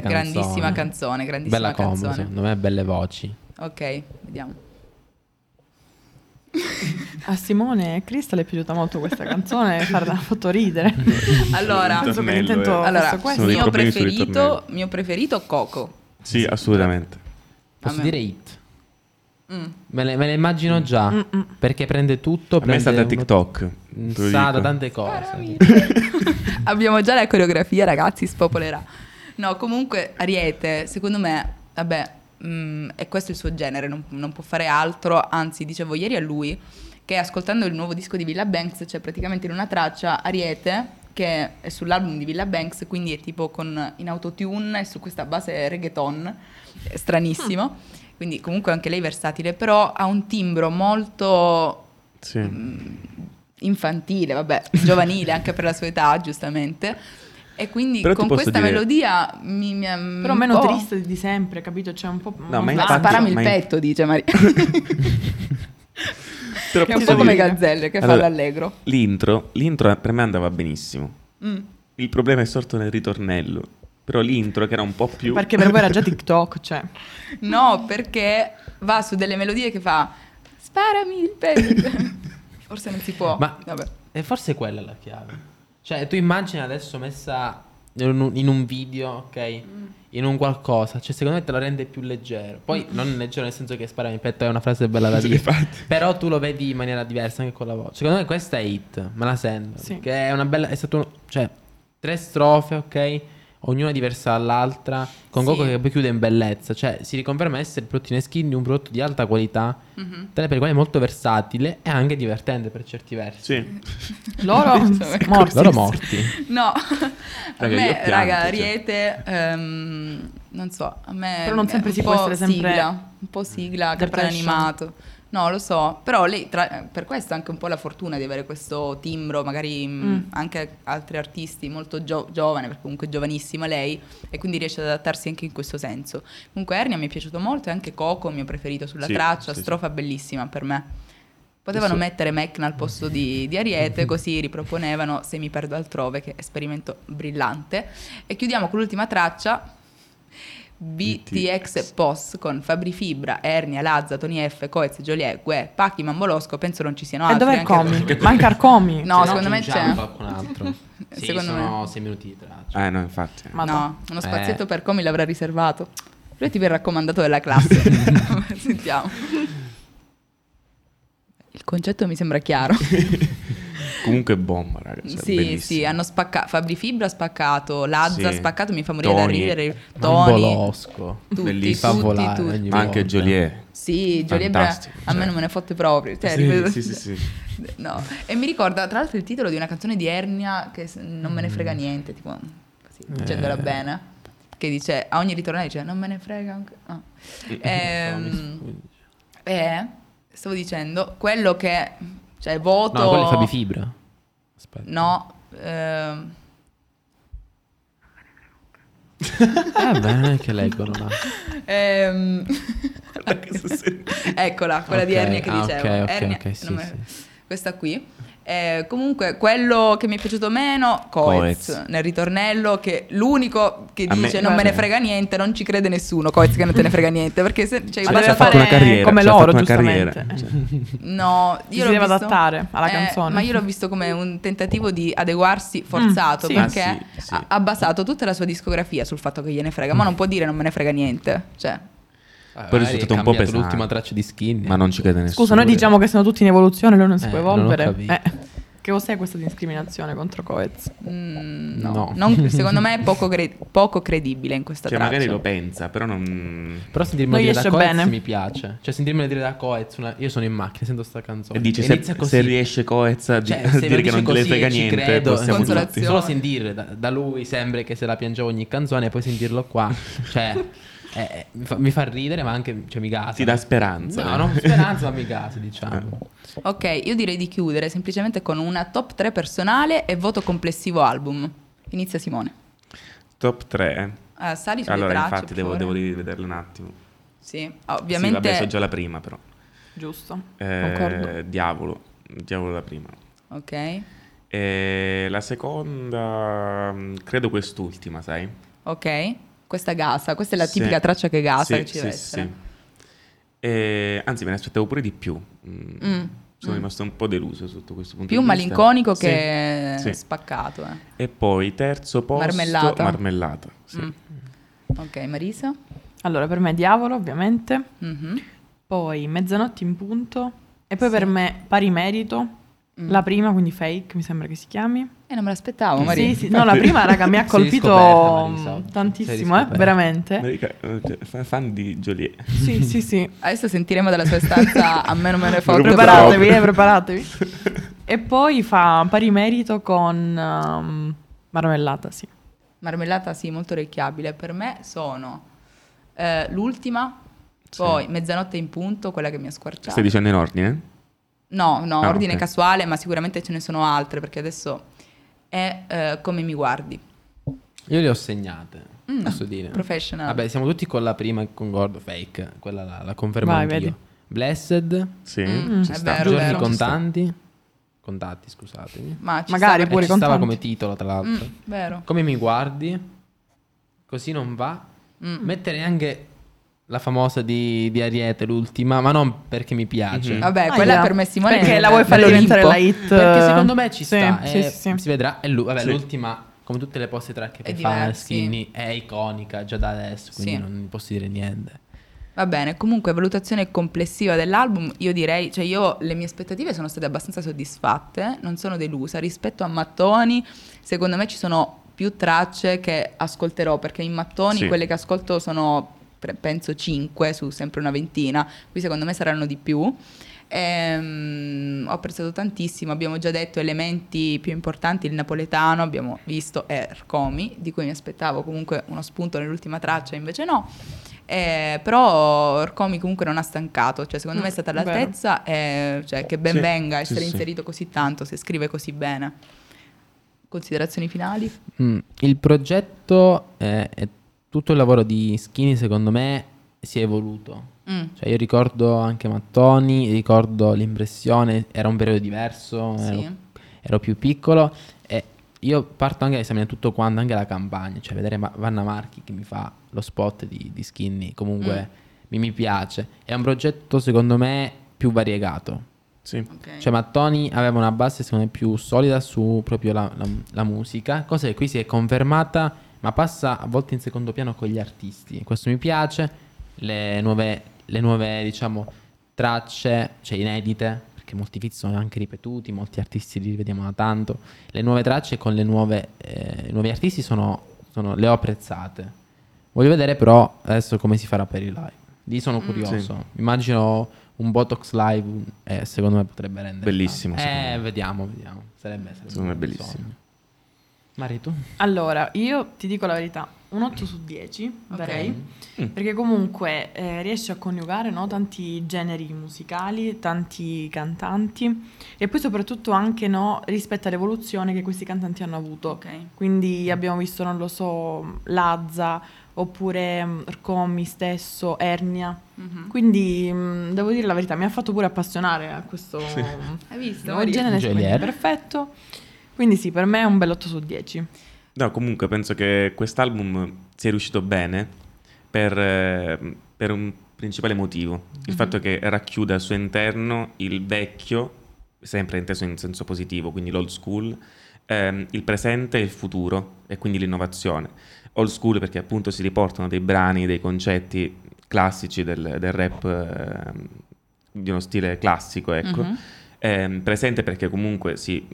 grandissima canzone, grandissima bella canzone. Bella, secondo me, belle voci. Ok, vediamo. A Simone e Crystal è piaciuta molto questa canzone, farla fatto ridere. Allora, mio preferito Coco. Sì, assolutamente. Posso dire Hit? Me le immagino già, perché prende tutto. A me è stata TikTok, sa da tante cose. Abbiamo già la coreografia, ragazzi, spopolerà. No, comunque Ariete, secondo me, vabbè, è questo il suo genere, non può fare altro. Anzi, dicevo ieri a lui che ascoltando il nuovo disco di Villabanks c'è praticamente in una traccia Ariete che è sull'album di Villabanks, quindi è tipo in autotune e su questa base reggaeton, è stranissimo. Quindi comunque anche lei versatile, però ha un timbro molto infantile, giovanile anche per la sua età, giustamente. E quindi però con questa melodia mi però meno triste di sempre, capito? C'è un po'. No, ma infatti, sparami il petto, dice Maria. Però è un po' come Gazzelle che fa l'allegro. L'intro per me andava benissimo. Il problema è sorto nel ritornello. Però l'intro che era un po' più. Perché per voi era già TikTok, cioè. No, perché va su delle melodie che fa sparami il petto. Forse non si può. Ma vabbè. E forse quella è la chiave. Cioè, tu immagini adesso messa in un video, ok? In un qualcosa. Cioè, secondo me te lo rende più leggero. Poi non leggero nel senso che sparami il petto è una frase bella da dire. Però tu lo vedi in maniera diversa anche con la voce. Secondo me questa è hit, me la sento. Sì. Che è una bella. È stato. Cioè, 3 strofe, ok? Ognuna diversa dall'altra. Con Coco che poi chiude in bellezza. Cioè, si riconferma essere il prodotto in skin di un prodotto di alta qualità, tale per il quale è molto versatile e anche divertente per certi versi. Sì. Loro morti. No, raga, Ariete, non so, a me. Però non sempre si può essere sempre sigla, un po' sigla, cartone animato. No, lo so, però lei per questo ha anche un po' la fortuna di avere questo timbro, magari anche altri artisti molto giovane, perché comunque giovanissima lei, e quindi riesce ad adattarsi anche in questo senso. Comunque Ernia mi è piaciuto molto e anche Coco, mio preferito sulla traccia, strofa bellissima per me. Potevano mettere Mecna al posto di Ariete, così riproponevano Se mi perdo altrove, che è esperimento brillante. E chiudiamo con l'ultima traccia. BTX Post con Fabri Fibra, Ernia, Lazza, Tony Effe, Coez, Joliet, Guè, Paky, Mambolosco. Penso non ci siano altri. E dov'è Rkomi? Manca Rkomi. No, secondo me c'è qualcun altro. Sono 6 minuti di traccia. No, infatti. Ma no, uno spazietto per Rkomi l'avrà riservato. Lui ti verrà raccomandato della classe. Sentiamo. Il concetto mi sembra chiaro. Comunque bomba, ragazzi. Sì, hanno spaccato. Fabri Fibra ha spaccato, Lazza ha spaccato, mi fa morire da ridere. Tony, Bolosco, tutti. Ma anche Joliet. Sì, Joliet a me non me ne fotte proprio. No. E mi ricorda tra l'altro il titolo di una canzone di Ernia che non me ne frega niente, tipo così, dicendola bene, che dice a ogni ritornello dice non me ne frega anche. Stavo dicendo quello che cioè voto. No, quello è Fabri Fibra. Aspetta. No. Beh, non è che leggono là. Eccola, quella di Ernia che dicevo. Questa qui. Comunque quello che mi è piaciuto meno Coez nel ritornello, che l'unico che dice non me ne frega niente, non ci crede nessuno. Coez che non te ne frega niente, perché se cioè, ha fatto una carriera come loro, giustamente. No, io lo devo adattare alla canzone, ma io l'ho visto come un tentativo di adeguarsi forzato, perché ha basato tutta la sua discografia sul fatto che gliene frega, ma non può dire non me ne frega niente, cioè. Poi è risultato un po' pesante l'ultima traccia di Skinny. Ma non ci crede nessuno. Scusa, noi diciamo che sono tutti in evoluzione, lui non si può evolvere. Che cos'è questa discriminazione contro Coez? No. Non, secondo me è poco credibile in questa traccia. Magari lo pensa, però non. Però sentirmelo dire da Coez mi piace. Cioè sentirmelo dire da Coez, io sono in macchina, sento sta canzone. E dici se riesce Coez a dire che non te le frega niente, possiamo tutti. Solo sentire da lui sembra che se la piangevo ogni canzone e poi sentirlo qua, cioè. Mi fa ridere, ma anche cioè, mi gasa. Ti dà speranza. No, non speranza, ma mi gasa, diciamo. Ok, io direi di chiudere semplicemente con una top 3 personale e voto complessivo album. Inizia Simone. Top 3. Sali sulle tracce, infatti devo rivederle un attimo. Sì, ovviamente. Sì, vabbè, so già la prima però. Giusto. Concordo. Diavolo la prima. Ok. La seconda credo quest'ultima, sai? Ok. Questa gasa, questa è la tipica traccia che gasa che ci deve essere. Anzi, me ne aspettavo pure di più. Sono rimasto un po' deluso sotto questo punto di vista. Più malinconico che spaccato. E poi terzo posto, Marmellata. Sì. Ok, Marisa? Allora, per me Diavolo, ovviamente. Poi Mezzanotte in punto. E poi per me Pari merito. La prima, quindi Fake, mi sembra che si chiami. Non me l'aspettavo, Maria. Sì. No, la prima, raga, mi ha colpito tantissimo, veramente. Marica, fan di Joliet. Sì. Adesso sentiremo dalla sua stanza, a me non me ne fa. Preparatevi. E poi fa Pari merito con Marmellata, sì. Marmellata, sì, molto orecchiabile. Per me sono l'ultima, poi Mezzanotte in punto, quella che mi ha squarciato. Stai dicendo in ordine? No, ordine casuale, ma sicuramente ce ne sono altre, perché adesso è Come mi guardi. Io le ho segnate, posso dire. Professional. Vabbè, siamo tutti con la prima, concordo, fake. Quella la confermo anch'io. Blessed. Sì, ci sta. Giorni contati, scusatemi. Ma ci magari stava, pure ci stava come titolo, tra l'altro. Vero. Come mi guardi? Così non va. Mettere anche la famosa di Ariete, l'ultima, ma non perché mi piace. Vabbè, quella per me Simone, perché la vuoi far diventare la hit. Perché secondo me ci sta, sì. Si vedrà. E vabbè, l'ultima, come tutte le poste track che fa Skinny, è iconica già da adesso, quindi non posso dire niente. Va bene, comunque valutazione complessiva dell'album, io direi, cioè le mie aspettative sono state abbastanza soddisfatte, non sono delusa. Rispetto a Mattoni, secondo me ci sono più tracce che ascolterò, perché in Mattoni quelle che ascolto sono, penso, 5 su sempre una ventina, qui secondo me saranno di più. Ho apprezzato tantissimo, abbiamo già detto elementi più importanti, il napoletano abbiamo visto, è Rkomi, di cui mi aspettavo comunque uno spunto nell'ultima traccia, invece no. Però Rkomi comunque non ha stancato, cioè secondo me è stata all'altezza, cioè che ben venga essere inserito così tanto, se scrive così bene. Considerazioni finali? Il progetto è tutto il lavoro di Skinny, secondo me si è evoluto. Cioè io ricordo anche Mattoni, ricordo l'impressione, era un periodo diverso, ero più piccolo, e io parto anche a esaminare tutto quanto, anche la campagna, cioè vedere Vanna Marchi che mi fa lo spot di Skinny, comunque mi piace. È un progetto secondo me più variegato, cioè Mattoni aveva una base secondo me più solida su proprio la musica, cosa che qui si è confermata, ma passa a volte in secondo piano con gli artisti, questo mi piace. Le nuove diciamo tracce, cioè inedite, perché molti feat sono anche ripetuti, molti artisti li rivediamo da tanto. Le nuove tracce con i nuovi artisti le ho apprezzate. Voglio vedere però adesso come si farà per il live. Lì sono curioso. Immagino un Botox live, secondo me potrebbe rendere bellissimo. Vediamo. Sarebbe secondo me bellissimo. Mari, tu? Allora, io ti dico la verità, un 8 su 10 darei, perché comunque riesce a coniugare, no, tanti generi musicali, tanti cantanti, e poi soprattutto anche, no, rispetto all'evoluzione che questi cantanti hanno avuto. Quindi abbiamo visto, non lo so, Lazza, oppure Rkomi stesso, Ernia. Quindi devo dire la verità, mi ha fatto pure appassionare a questo Hai visto? Nuovo genere, perfetto. Quindi sì, per me è un bel 8 su 10. No, comunque penso che quest'album sia riuscito bene per un principale motivo. Il fatto che racchiuda al suo interno il vecchio, sempre inteso in senso positivo, quindi l'old school, il presente e il futuro, e quindi l'innovazione. Old school perché appunto si riportano dei brani, dei concetti classici del rap, di uno stile classico, ecco. Presente perché comunque si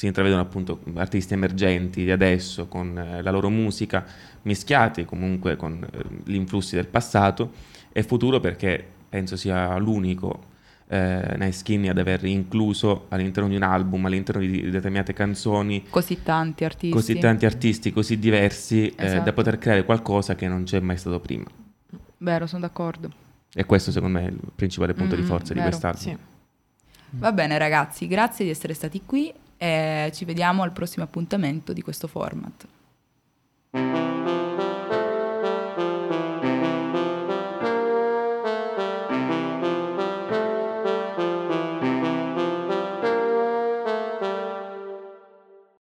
intravedono appunto artisti emergenti di adesso con la loro musica, mischiati comunque con gli influssi del passato, e futuro perché penso sia l'unico Night Skinny ad aver incluso all'interno di un album, all'interno di determinate canzoni, così tanti artisti così diversi, da poter creare qualcosa che non c'è mai stato prima. Vero, sono d'accordo, e questo secondo me è il principale punto di forza di quest'album. Va bene ragazzi, grazie di essere stati qui e ci vediamo al prossimo appuntamento di questo format.